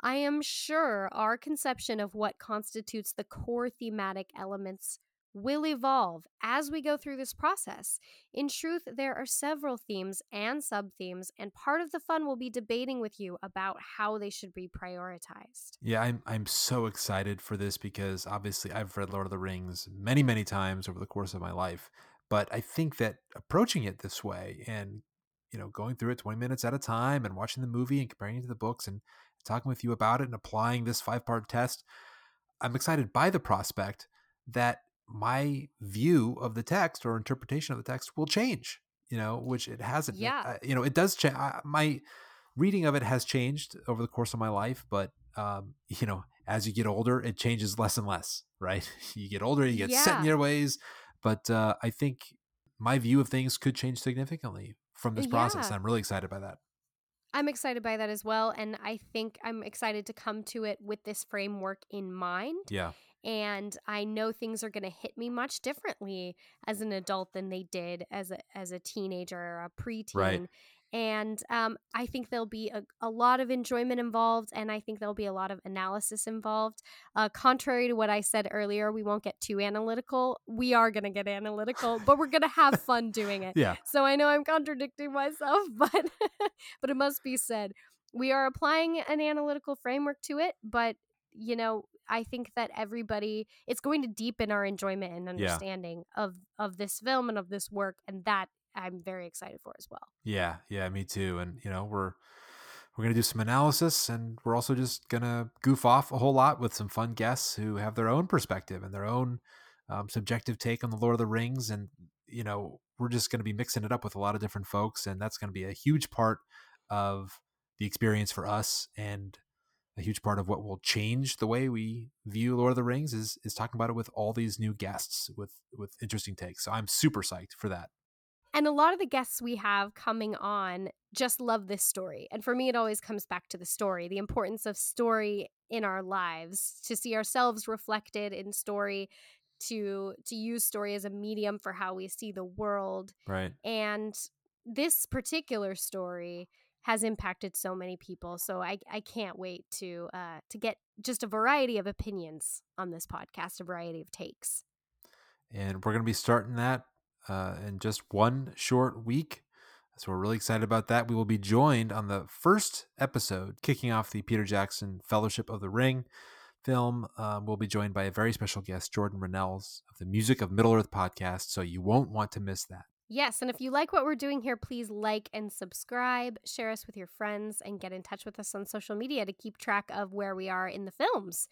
I am sure our conception of what constitutes the core thematic elements will evolve as we go through this process. In truth, there are several themes and sub-themes, and part of the fun will be debating with you about how they should be prioritized. Yeah, I'm so excited for this because obviously I've read Lord of the Rings many, many times over the course of my life, but I think that approaching it this way and, you know, going through it 20 minutes at a time and watching the movie and comparing it to the books and talking with you about it and applying this 5-part test, I'm excited by the prospect that my view of the text or interpretation of the text will change, you know, which it hasn't. Yeah. You know, it does change. My reading of it has changed over the course of my life, but, you know, as you get older, it changes less and less, right? You get older, you get set in your ways. But I think my view of things could change significantly from this process. I'm really excited by that. I'm excited by that as well. And I think I'm excited to come to it with this framework in mind. Yeah. And I know things are going to hit me much differently as an adult than they did as a teenager or a preteen. Right. And I think there'll be a lot of enjoyment involved, and I think there'll be a lot of analysis involved. Contrary to what I said earlier, we won't get too analytical. We are going to get analytical, but we're going to have fun doing it. Yeah. So I know I'm contradicting myself, but but it must be said. We are applying an analytical framework to it, but, you know, I think that everybody, it's going to deepen our enjoyment and understanding of this film and of this work, and that I'm very excited for as well. Yeah. Yeah, me too. And, you know, we're going to do some analysis, and we're also just going to goof off a whole lot with some fun guests who have their own perspective and their own subjective take on The Lord of the Rings. And, you know, we're just going to be mixing it up with a lot of different folks. And that's going to be a huge part of the experience for us. And a huge part of what will change the way we view Lord of the Rings is talking about it with all these new guests with interesting takes. So I'm super psyched for that. And a lot of the guests we have coming on just love this story. And for me, it always comes back to the story, the importance of story in our lives, to see ourselves reflected in story, to use story as a medium for how we see the world. Right. And this particular story has impacted so many people. So I can't wait to get just a variety of opinions on this podcast, a variety of takes. And we're going to be starting that in just one short week. So we're really excited about that. We will be joined on the first episode, kicking off the Peter Jackson Fellowship of the Ring film. We'll be joined by a very special guest, Jordan Rennells of the Music of Middle-earth podcast. So you won't want to miss that. Yes, and if you like what we're doing here, please like and subscribe, share us with your friends, and get in touch with us on social media to keep track of where we are in the films.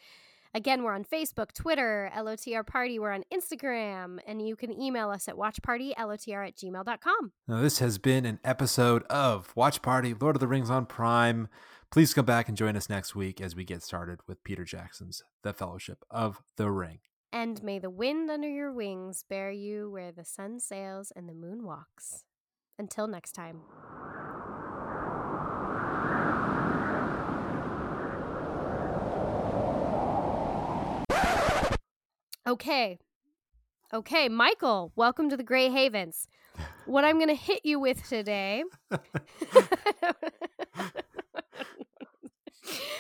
Again, we're on Facebook, Twitter, LOTR Party. We're on Instagram, and you can email us at watchpartylotr@gmail.com. Now, this has been an episode of Watch Party, Lord of the Rings on Prime. Please come back and join us next week as we get started with Peter Jackson's The Fellowship of the Ring. And may the wind under your wings bear you where the sun sails and the moon walks. Until next time. Okay, Michael, welcome to the Grey Havens. What I'm going to hit you with today...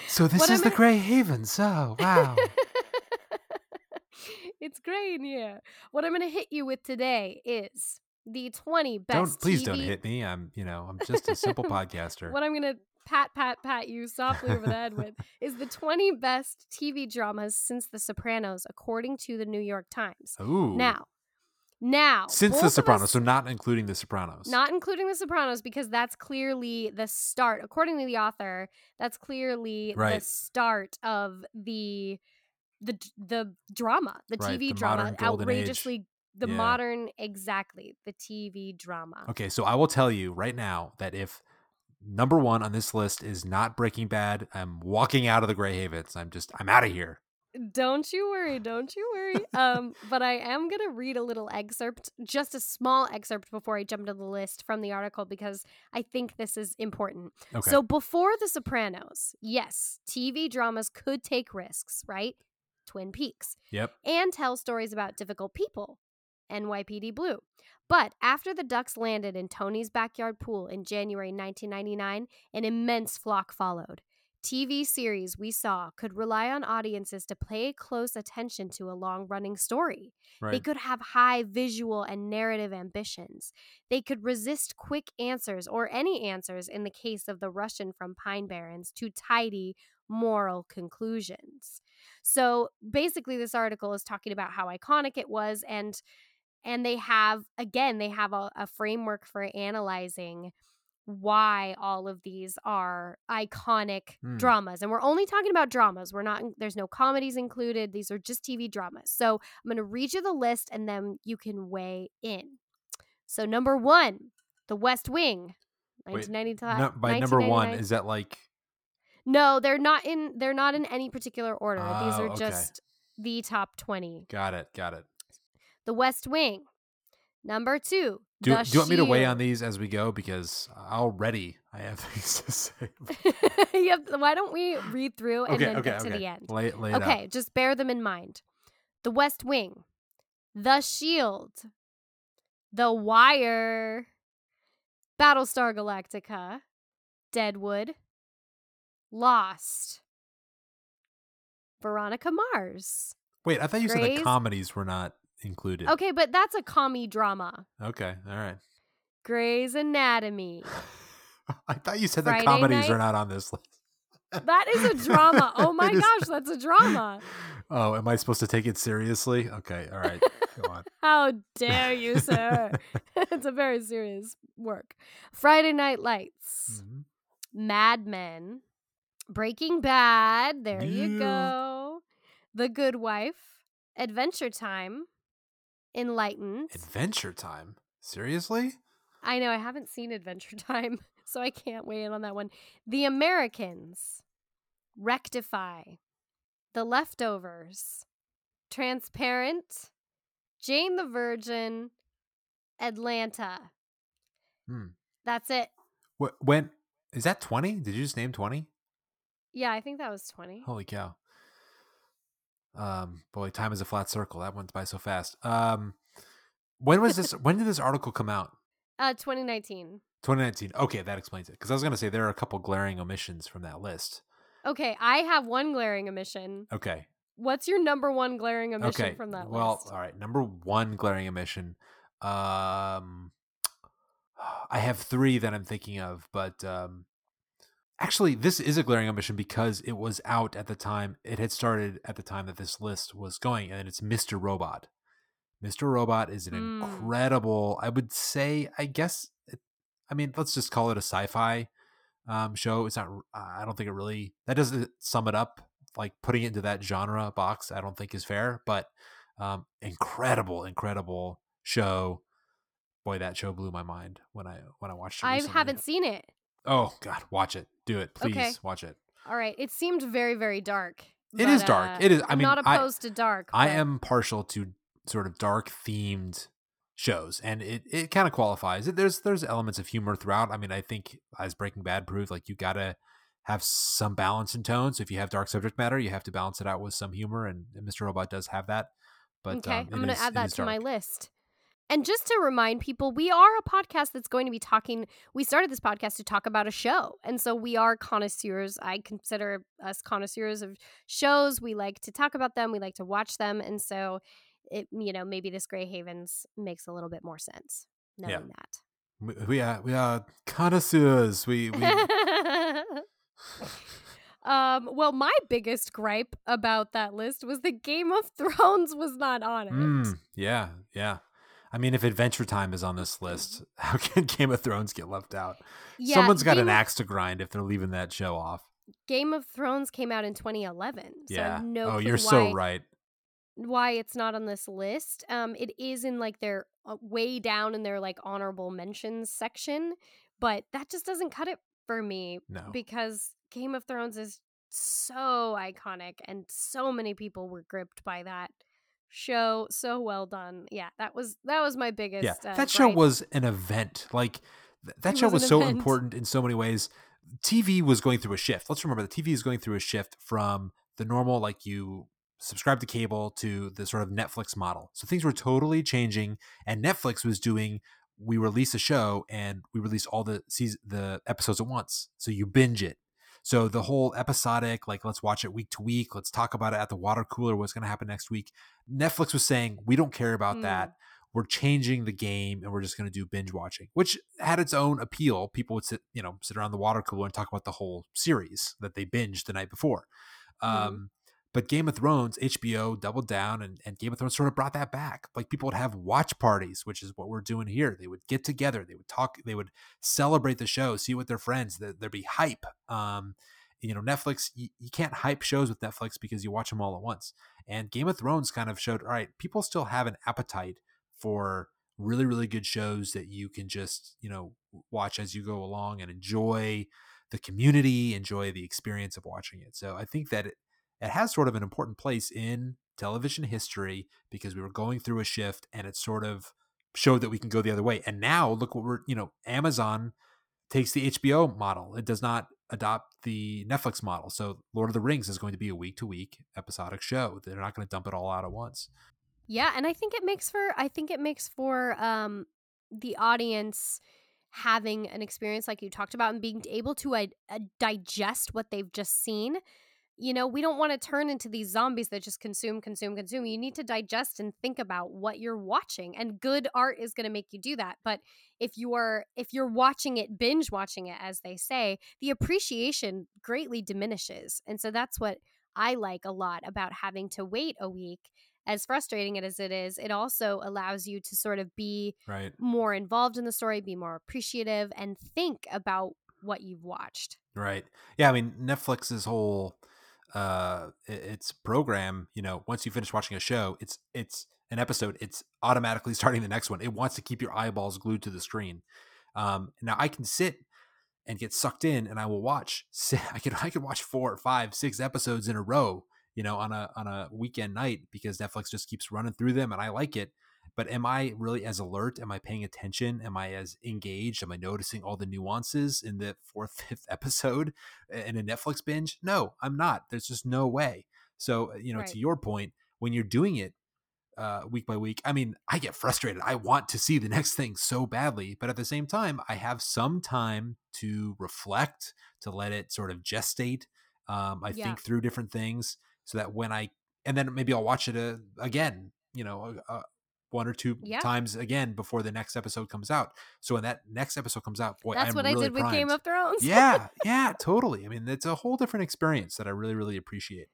So this is the Grey Havens. Oh, wow. It's gray in here. What I'm going to hit you with today is the 20 best. Please don't hit me. I'm just a simple podcaster. What I'm going to pat you softly over the head with is the 20 best TV dramas since The Sopranos, according to the New York Times. Ooh. Now, since The Sopranos, so not including The Sopranos. Not including The Sopranos, because that's clearly the start. According to the author, that's clearly the start of the drama, the TV drama, outrageously the modern, exactly, the TV drama. Okay, so I will tell you right now that if number one on this list is not Breaking Bad, I'm walking out of the Grey Havens. I'm out of here. Don't you worry. But I am going to read a little excerpt, just a small excerpt before I jump to the list from the article, because I think this is important. Okay. So before The Sopranos, yes, TV dramas could take risks, right? Twin Peaks. Yep. And tell stories about difficult people. NYPD Blue. But after the ducks landed in Tony's backyard pool in January 1999, an immense flock followed. TV series we saw could rely on audiences to pay close attention to a long-running story. Right. They could have high visual and narrative ambitions. They could resist quick answers, or any answers in the case of the Russian from Pine Barrens, to tidy moral conclusions. So basically this article is talking about how iconic it was, and they have a framework for analyzing why all of these are iconic dramas. And we're only talking about dramas. There's no comedies included. These are just TV dramas. So I'm going to read you the list and then you can weigh in. So number one, The West Wing. 1995. By number one, is that like? No, they're not in any particular order. These are just the top 20. Got it. The West Wing. Number two. Do you want me to weigh on these as we go? Because already I have things to say. Why don't we read through and then get to the end? Lay it out. Just bear them in mind. The West Wing. The Shield. The Wire. Battlestar Galactica. Deadwood. Lost. Veronica Mars. Wait, I thought you said the comedies were not included. Okay, but that's a commie drama. Okay, all right. Grey's Anatomy. I thought you said that comedies are not on this list. That is a drama. Oh my gosh, that's a drama. Oh, am I supposed to take it seriously? Okay, all right. Go on. How dare you, sir? It's a very serious work. Friday Night Lights. Mm-hmm. Mad Men. Breaking Bad. There you go. The Good Wife. Adventure Time. Enlightened. Adventure Time? Seriously? I know. I haven't seen Adventure Time, so I can't weigh in on that one. The Americans. Rectify. The Leftovers. Transparent. Jane the Virgin. Atlanta. That's it. When is that 20? Did you just name 20? Yeah, I think that was 20. Holy cow. Boy, time is a flat circle. That went by so fast. When did this article come out? 2019. 2019. Okay, that explains it. Because I was going to say there are a couple glaring omissions from that list. Okay, I have one glaring omission. Okay. What's your number one glaring omission from that list? Well, all right. Number one glaring omission. I have three that I'm thinking of, but actually, this is a glaring omission because it was out at the time. It had started at the time that this list was going, and it's Mr. Robot. Mr. Robot is an incredible, I would say, let's just call it a sci-fi show. It's not, I don't think it really, that doesn't sum it up. Like putting it into that genre box, I don't think is fair, but incredible show. Boy, that show blew my mind when I watched it recently. I haven't seen it. Oh, God, watch it. Do it. Please watch it. All right. It seemed very, very dark. It is dark. It is. I'm not opposed to dark. I am partial to sort of dark-themed shows, and it kind of qualifies. There's elements of humor throughout. I mean, I think, as Breaking Bad proved, like you got to have some balance in tone. So if you have dark subject matter, you have to balance it out with some humor, and Mr. Robot does have that. But okay, I'm going to add that to my list. And just to remind people, we are a podcast that's going to be talking. We started this podcast to talk about a show. And so we are connoisseurs. I consider us connoisseurs of shows. We like to talk about them. We like to watch them. And so, maybe this Grey Havens makes a little bit more sense knowing that. We are connoisseurs. We... Well, my biggest gripe about that list was that Game of Thrones was not on it. Yeah. I mean, if Adventure Time is on this list, how can Game of Thrones get left out? Yeah, someone's got an axe to grind if they're leaving that show off. Game of Thrones came out in 2011. So yeah. No, you're so right. Why it's not on this list. It is in like their way down in their like honorable mentions section, but that just doesn't cut it for me. No. Because Game of Thrones is so iconic and so many people were gripped by that show. So well done. Yeah, that was my biggest. Yeah, that show was an event. Like that show was so important in so many ways. TV was going through a shift. Let's remember the TV is going through a shift from the normal, like you subscribe to cable, to the sort of Netflix model. So things were totally changing, and Netflix was doing, we release a show and we release all the episodes at once. So you binge it. So the whole episodic, like, let's watch it week to week. Let's talk about it at the water cooler. What's going to happen next week? Netflix was saying, we don't care about that. We're changing the game and we're just going to do binge watching, which had its own appeal. People would sit around the water cooler and talk about the whole series that they binged the night before. But Game of Thrones, HBO doubled down and Game of Thrones sort of brought that back. Like people would have watch parties, which is what we're doing here. They would get together, they would talk, they would celebrate the show, see with their friends, there'd be hype. Netflix, you can't hype shows with Netflix because you watch them all at once. And Game of Thrones kind of showed, all right, people still have an appetite for really, really good shows that you can just, watch as you go along and enjoy the community, enjoy the experience of watching it. So I think that it has sort of an important place in television history because we were going through a shift and it sort of showed that we can go the other way. And now look what Amazon takes the HBO model. It does not adopt the Netflix model. So Lord of the Rings is going to be a week-to-week episodic show. They're not going to dump it all out at once. Yeah. And I think it makes for the audience having an experience like you talked about and being able to digest what they've just seen. We don't want to turn into these zombies that just consume. You need to digest and think about what you're watching, and good art is going to make you do that. But if you're watching it, binge watching it, as they say, the appreciation greatly diminishes. And so that's what I like a lot about having to wait a week. As frustrating as it is, it also allows you to sort of be more involved in the story, be more appreciative, and think about what you've watched. Right. Yeah. I mean, Netflix's whole its program, once you finish watching a show, it's an episode, it's automatically starting the next one. It wants to keep your eyeballs glued to the screen. Now I can sit and get sucked in and I will watch. I could watch 4, 5, 6 episodes in a row, on a weekend night because Netflix just keeps running through them and I like it. But am I really as alert? Am I paying attention? Am I as engaged? Am I noticing all the nuances in the 4th, 5th episode in a Netflix binge? No, I'm not. There's just no way. So, to your point, when you're doing it week by week, I mean, I get frustrated. I want to see the next thing so badly. But at the same time, I have some time to reflect, to let it sort of gestate. I think through different things so that and then maybe I'll watch it again, one or two times again before the next episode comes out. So when that next episode comes out, boy, that's what I did with Game of Thrones. yeah, totally. I mean, it's a whole different experience that I really, really appreciate.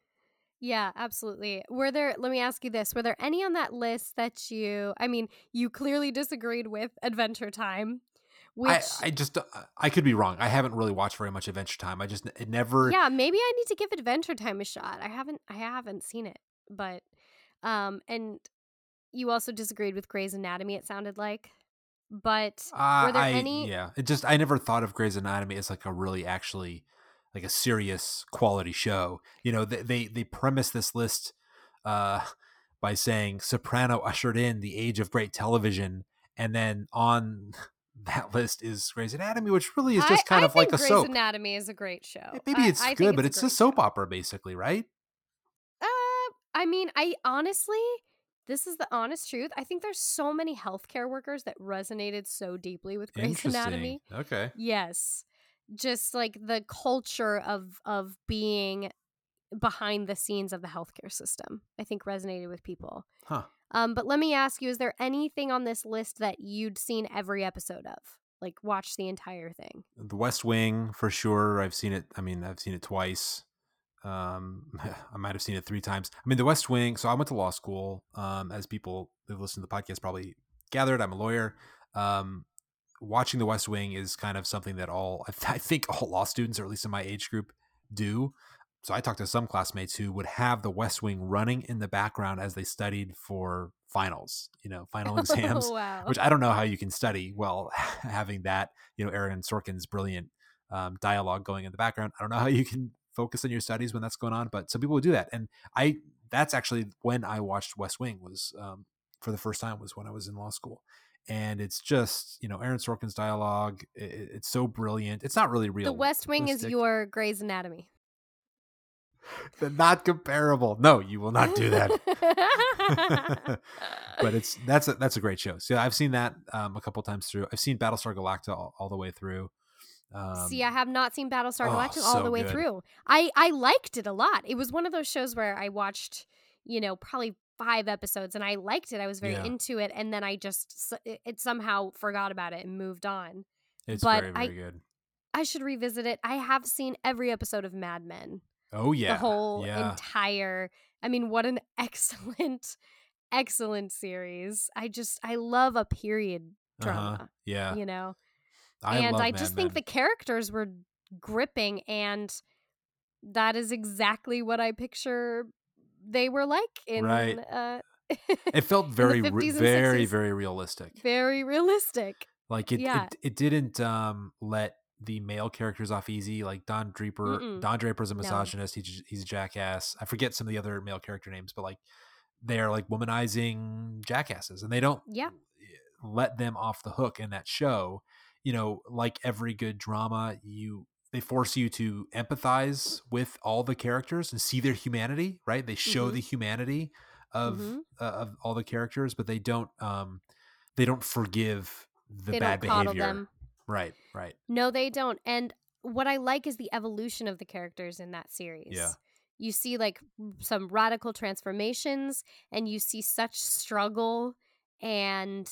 Yeah, absolutely. Let me ask you this. Were there any on that list that you clearly disagreed with Adventure Time? Which I could be wrong. I haven't really watched very much Adventure Time. It never. Yeah, maybe I need to give Adventure Time a shot. I haven't seen it, but, and you also disagreed with Grey's Anatomy, it sounded like, but were there any? Yeah, I never thought of Grey's Anatomy as like a really actually like a serious quality show. They premise this list by saying Soprano ushered in the age of great television, and then on that list is Grey's Anatomy, which really is just kind of like a soap. Grey's Anatomy is a great show. Yeah, maybe it's good, but it's a soap opera basically, right? I honestly. This is the honest truth. I think there's so many healthcare workers that resonated so deeply with Grey's Anatomy. Okay. Yes. Just like the culture of being behind the scenes of the healthcare system, I think resonated with people. Huh. But let me ask you, is there anything on this list that you'd seen every episode of? like watch the entire thing. The West Wing for sure. I've seen it. I mean, I've seen it twice. I might've seen it three times. I mean, The West Wing. So I went to law school, as people who've listened to the podcast probably gathered. I'm a lawyer. Watching The West Wing is kind of something that I think all law students, or at least in my age group, do. So I talked to some classmates who would have The West Wing running in the background as they studied for finals, final exams, wow. Which I don't know how you can study while having that, Aaron Sorkin's brilliant dialogue going in the background. I don't know how you can focus on your studies when that's going on, but some people would do that. And that's actually when I watched West Wing was for the first time was when I was in law school. And it's just, Aaron Sorkin's dialogue. It's so brilliant. It's not really real. The West Wing is your Grey's Anatomy. They're not comparable. No, you will not do that. But that's a great show. So I've seen that a couple times through. I've seen Battlestar Galactica all the way through. See, I have not seen Battlestar Galactica all the way through. I liked it a lot. It was one of those shows where I watched, probably 5 episodes, and I liked it. I was very into it, and then I just it somehow forgot about it and moved on. It's very, very good. I should revisit it. I have seen every episode of Mad Men. Oh yeah, the whole entire. I mean, what an excellent, excellent series. I love a period drama. Yeah, I just think the characters were gripping, and that is exactly what I picture they were like in it felt very very realistic. Very realistic. Like it didn't let the male characters off easy. Like Don Draper. Don Draper's a misogynist. No. He's a jackass. I forget some of the other male character names, but like they're like womanizing jackasses, and they don't let them off the hook in that show. Like every good drama, they force you to empathize with all the characters and see their humanity, right? They show the humanity of all the characters, but they don't forgive the bad behavior. Right, right. No, they don't. And what I like is the evolution of the characters in that series. Yeah. You see like some radical transformations, and you see such struggle, and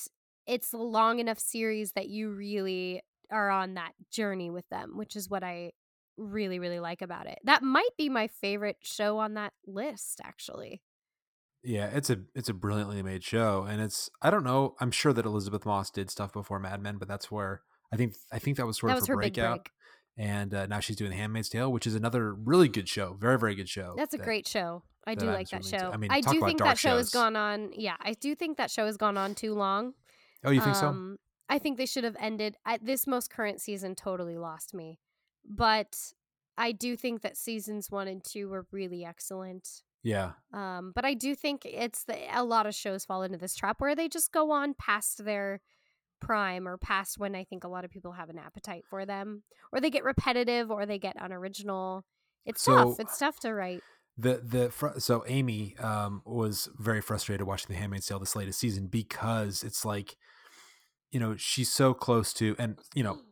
it's a long enough series that you really are on that journey with them, which is what I really, really like about it. That might be my favorite show on that list, actually. Yeah, it's a brilliantly made show, and I don't know, I'm sure that Elizabeth Moss did stuff before Mad Men, but that's where I think that was sort of her breakout. Big break. And now she's doing The Handmaid's Tale, which is another really good show, very, very good show. That's a great show. I do like that show. I do think that show has gone on. Yeah, I do think that show has gone on too long. Oh, you think so? I think they should have ended at this most current season. Totally lost me, but I do think that seasons 1 and 2 were really excellent. Yeah. But I do think a lot of shows fall into this trap where they just go on past their prime, or past when I think a lot of people have an appetite for them, or they get repetitive, or they get unoriginal. It's tough. It's tough to write. So Amy was very frustrated watching The Handmaid's Tale this latest season, because it's like, she's so close to, and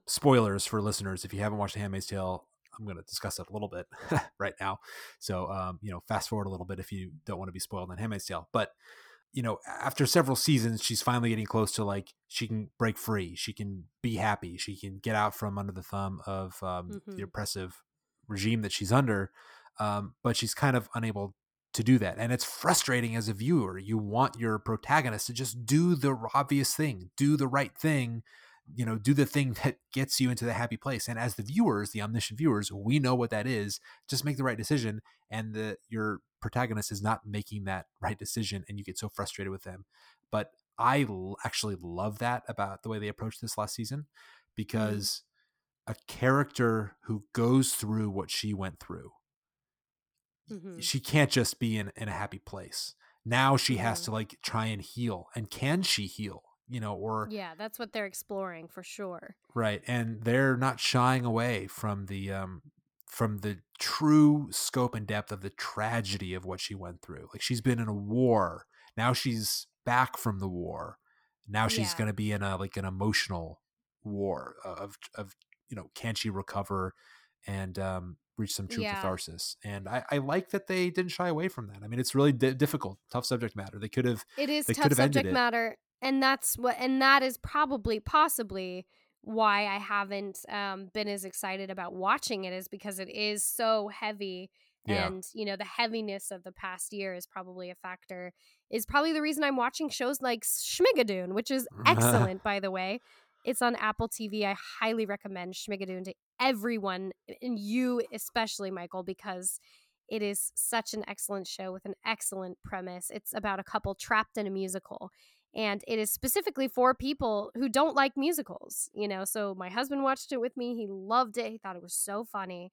spoilers for listeners, if you haven't watched The Handmaid's Tale, I'm going to discuss that a little bit right now. So, fast forward a little bit if you don't want to be spoiled on Handmaid's Tale. But, after several seasons, she's finally getting close to like, she can break free. She can be happy. She can get out from under the thumb of the oppressive regime that she's under. But she's kind of unable to do that. And it's frustrating as a viewer. You want your protagonist to just do the obvious thing, do the right thing, do the thing that gets you into the happy place. And as the viewers, the omniscient viewers, we know what that is. Just make the right decision. And your protagonist is not making that right decision, and you get so frustrated with them. But I actually love that about the way they approached this last season, because a character who goes through what she went through, she can't just be in a happy place. Now she has to like try and heal, and can she heal? That's what they're exploring for sure. Right, and they're not shying away from the true scope and depth of the tragedy of what she went through. Like she's been in a war, now she's back from the war. Now she's going to be in an emotional war of can she recover and reach some true catharsis. And I like that they didn't shy away from that. I mean, it's really difficult, tough subject matter. It is tough subject matter. And that is probably, possibly why I haven't been as excited about watching it is because it is so heavy. Yeah. And, you know, the heaviness of the past year is probably a factor, is probably the reason I'm watching shows like Schmigadoon, which is excellent, by the way. It's on Apple TV. I highly recommend Schmigadoon to everyone, and you especially, Michael, because it is such an excellent show with an excellent premise. It's about a couple trapped in a musical, and it is specifically for people who don't like musicals, you know. So my husband watched it with me. He loved it. He thought it was so funny.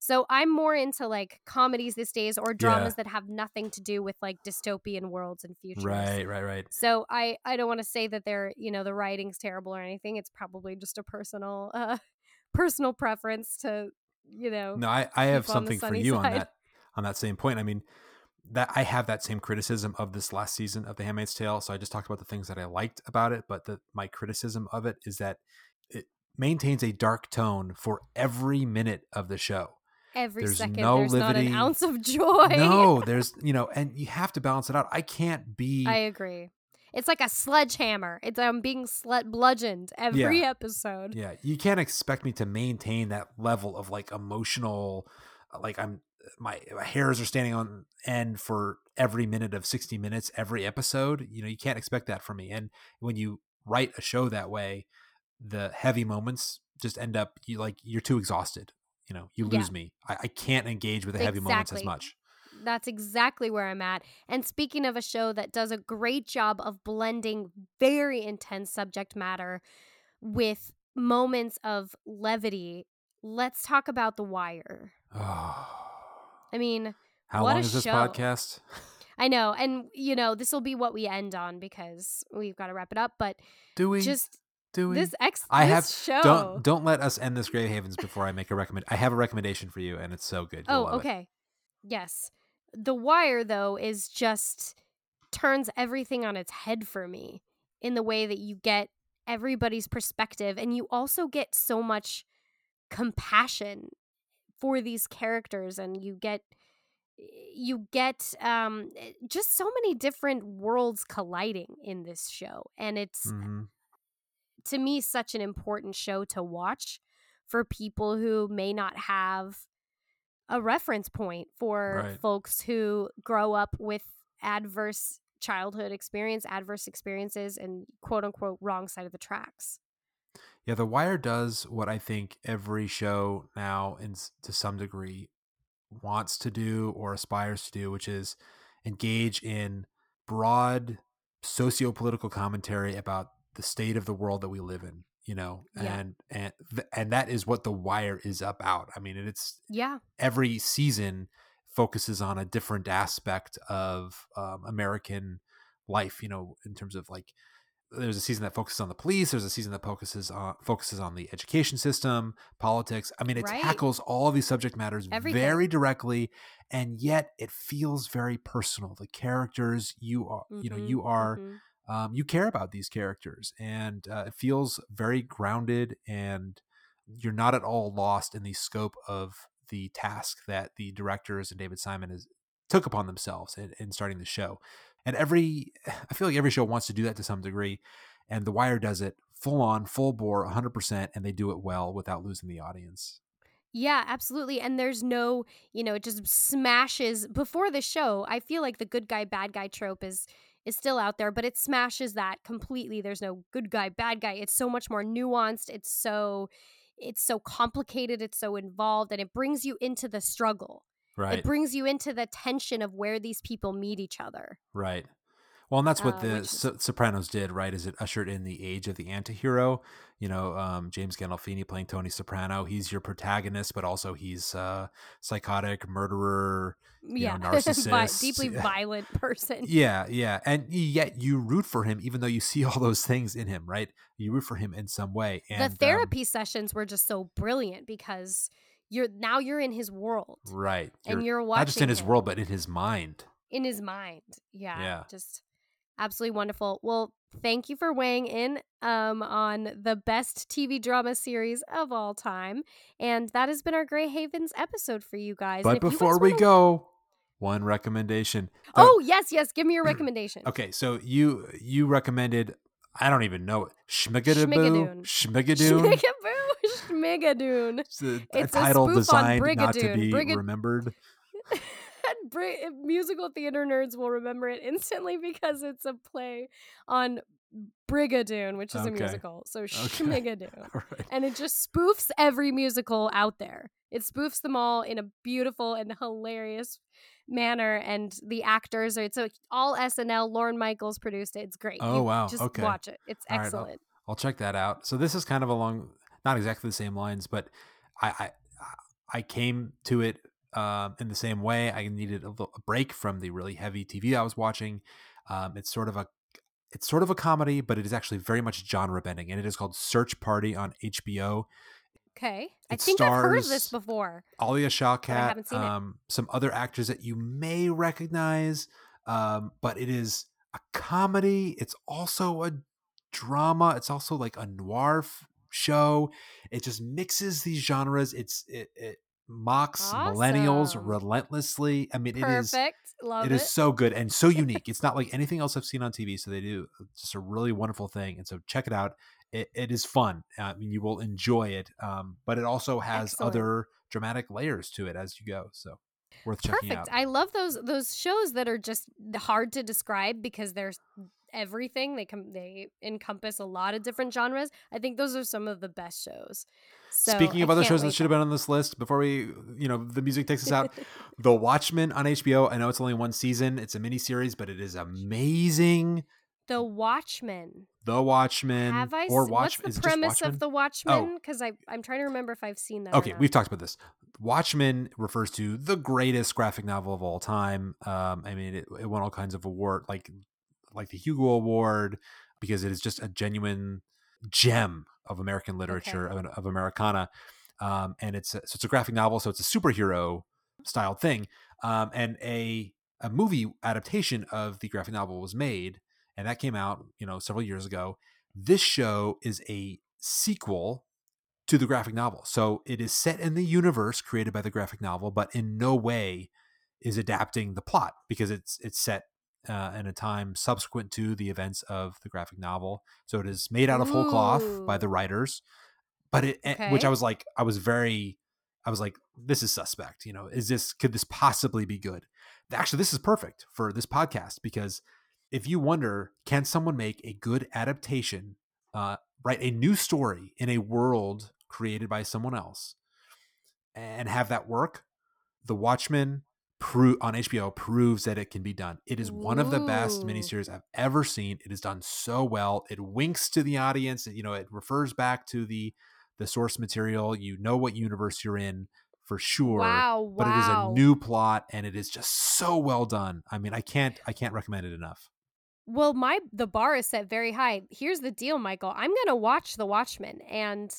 So I'm more into like comedies these days, or dramas that have nothing to do with like dystopian worlds and futures. Right. So I don't want to say that they're, you know, the writing's terrible or anything. It's probably just a personal preference to, you know. No, I have something for you side. on that same point. I mean, that I have that same criticism of this last season of The Handmaid's Tale. So I just talked about the things that I liked about it, but my criticism of it is that it maintains a dark tone for every minute of the show. There's second, there's livity. Not an ounce of joy. No, there's, you know, and you have to balance it out. I agree. It's like a sledgehammer. It's I'm being bludgeoned every episode. Yeah, you can't expect me to maintain that level of like emotional, like my hairs are standing on end for every minute of 60 Minutes, every episode. You know, you can't expect that from me. And when you write a show that way, the heavy moments just end up, you're too exhausted. You know, you lose me. I can't engage with the heavy moments as much. That's exactly where I'm at. And speaking of a show that does a great job of blending very intense subject matter with moments of levity, let's talk about The Wire. Oh. I mean, how long is this podcast? I know. And, you know, this will be what we end on because we've got to wrap it up. But do we just... show. Don't let us end this Grey Havens before I make a recommend. I have a recommendation for you, and it's so good. You'll love okay. It. Yes, The Wire though is just turns everything on its head for me in the way that you get everybody's perspective, and you also get so much compassion for these characters, and you get just so many different worlds colliding in this show, and it's. Mm-hmm. To me, such an important show to watch for people who may not have a reference point, for folks who grow up with adverse childhood experience, adverse experiences, and quote unquote wrong side of the tracks. Yeah, The Wire does what I think every show now, and to some degree, wants to do or aspires to do, which is engage in broad socio-political commentary about the state of the world that we live in, you know, and that is what The Wire is about. I mean, it's every season focuses on a different aspect of American life, you know, in terms of like, there's a season that focuses on the police. There's a season that focuses on the education system, politics. I mean, it tackles all of these subject matters very directly, and yet it feels very personal. The characters you are. You care about these characters, and it feels very grounded, and you're not at all lost in the scope of the task that the directors and David Simon took upon themselves in starting the show. And I feel like every show wants to do that to some degree, and The Wire does it full on, full bore, 100%, and they do it well without losing the audience. Yeah, absolutely. And there's no, you know, it just smashes before the show. I feel like the good guy, bad guy trope is still out there, but it smashes that completely. There's no good guy, bad guy. It's so much more nuanced. It's so complicated. It's so involved, and it brings you into the struggle. Right. It brings you into the tension of where these people meet each other. Right. Well, and that's what Sopranos did, right? Is it ushered in the age of the antihero? You know, James Gandolfini playing Tony Soprano. He's your protagonist, but also he's psychotic, murderer, you know, narcissist, deeply violent person. Yeah, and yet you root for him, even though you see all those things in him, right? You root for him in some way. And the therapy sessions were just so brilliant because you're in his world, right? And you're watching not just in his world, but in his mind. Yeah. Just. Absolutely wonderful. Well, thank you for weighing in on the best TV drama series of all time. And that has been our Grey Havens episode for you guys. But before we go, one recommendation. Give me your recommendation. Okay, so you recommended I don't even know it. Schmigadoon. Schmigadoon. Schmigadoon. It's a title designed not to be remembered. Musical theater nerds will remember it instantly because it's a play on Brigadoon, which is a musical. So Schmigadoon. Right. And it just spoofs every musical out there. It spoofs them all in a beautiful and hilarious manner. And the actors are, it's like all SNL. Lauren Michaels produced it. It's great. Oh, wow. Just watch it. It's excellent. Right, I'll check that out. So this is kind of along, not exactly the same lines, but I came to it in the same way. I needed a break from the really heavy TV I was watching. It's sort of a comedy, but it is actually very much genre bending, and it is called Search Party on HBO. Okay. I think I've heard of this before. Alia Shawkat, I haven't seen it. Some other actors that you may recognize, but it is a comedy. It's also a drama. It's also like a noir show. It just mixes these genres. It mocks millennials relentlessly. I mean, Perfect. It is so good and so unique. It's not like anything else I've seen on TV. So they do just a really wonderful thing. And so check it out. It is fun. I mean, you will enjoy it. But it also has other dramatic layers to it as you go. So worth checking out. I love those shows that are just hard to describe because they're everything. They encompass a lot of different genres. I think those are some of the best shows. So speaking of other shows that should have been on this list before we, the music takes us out, The Watchmen on HBO. I know it's only one season. It's a mini series, but it is amazing. The Watchmen. The Watchmen. Have I seen what's the premise of The Watchmen? Because I'm trying to remember if I've seen that. Okay, we've talked about this. Watchmen refers to the greatest graphic novel of all time. I mean, it won all kinds of awards, like the Hugo Award, because it is just a genuine gem of American literature, of Americana. And it's a graphic novel, so it's a superhero style thing. And a movie adaptation of the graphic novel was made, and that came out, several years ago. This show is a sequel to the graphic novel. So it is set in the universe created by the graphic novel, but in no way is adapting the plot, because it's set in a time subsequent to the events of the graphic novel. So it is made out of whole cloth by the writers, but which I was like, this is suspect. Could this possibly be good? Actually, this is perfect for this podcast, because if you wonder, can someone make a good adaptation, write a new story in a world created by someone else and have that work? The Watchmen on HBO proves that it can be done. It is one of the best miniseries I've ever seen. It is done so well. It winks to the audience. It refers back to the source material. You know what universe you're in for sure. Wow. But it is a new plot, and it is just so well done. I mean, I can't recommend it enough. Well, the bar is set very high. Here's the deal, Michael. I'm going to watch The Watchmen, and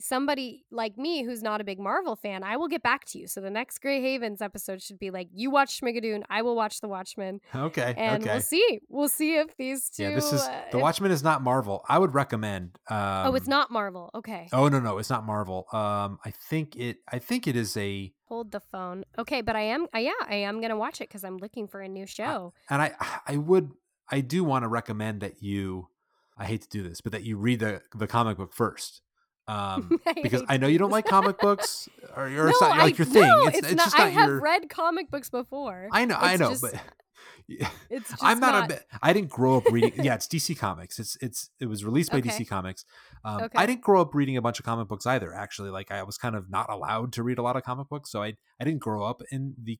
somebody like me who's not a big Marvel fan, I will get back to you. So the next Grey Havens episode should be like, you watch Schmigadoon, I will watch The Watchmen. Okay. And we'll see if these two. Yeah, this is The Watchmen is not Marvel. I would recommend. It's not Marvel. Okay. Oh no, it's not Marvel. I think it is a. Hold the phone. Okay, but I am gonna watch it because I'm looking for a new show. I do want to recommend that you. I hate to do this, but that you read the comic book first. Because I know you don't like comic books or it's not your thing. I have read comic books before. I know, but I didn't grow up reading. Yeah, it's DC Comics. It was released by DC Comics. I didn't grow up reading a bunch of comic books either. Actually, like I was kind of not allowed to read a lot of comic books, so I didn't grow up in the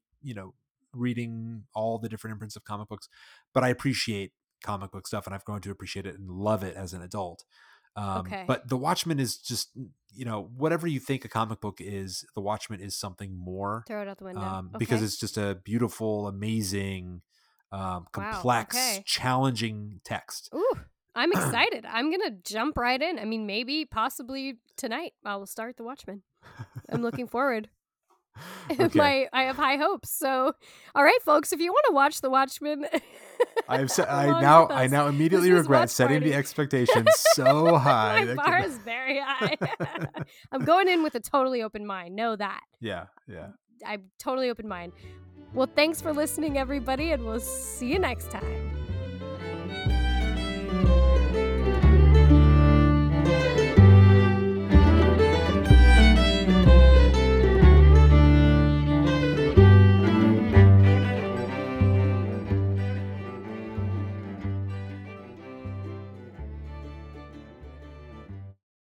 reading all the different imprints of comic books. But I appreciate comic book stuff, and I've grown to appreciate it and love it as an adult. But The Watchmen is just, whatever you think a comic book is, The Watchmen is something more. Throw it out the window. Because it's just a beautiful, amazing, complex, challenging text. Ooh, I'm excited. I'm going to jump right in. I mean, possibly tonight I will start The Watchmen. I'm looking forward. Okay. I have high hopes. So, all right, folks, if you want to watch The Watchmen, I now immediately regret setting the expectations so high. My bar is very high. I'm going in with a totally open mind. Know that. Yeah. I'm totally open mind. Well, thanks for listening, everybody, and we'll see you next time.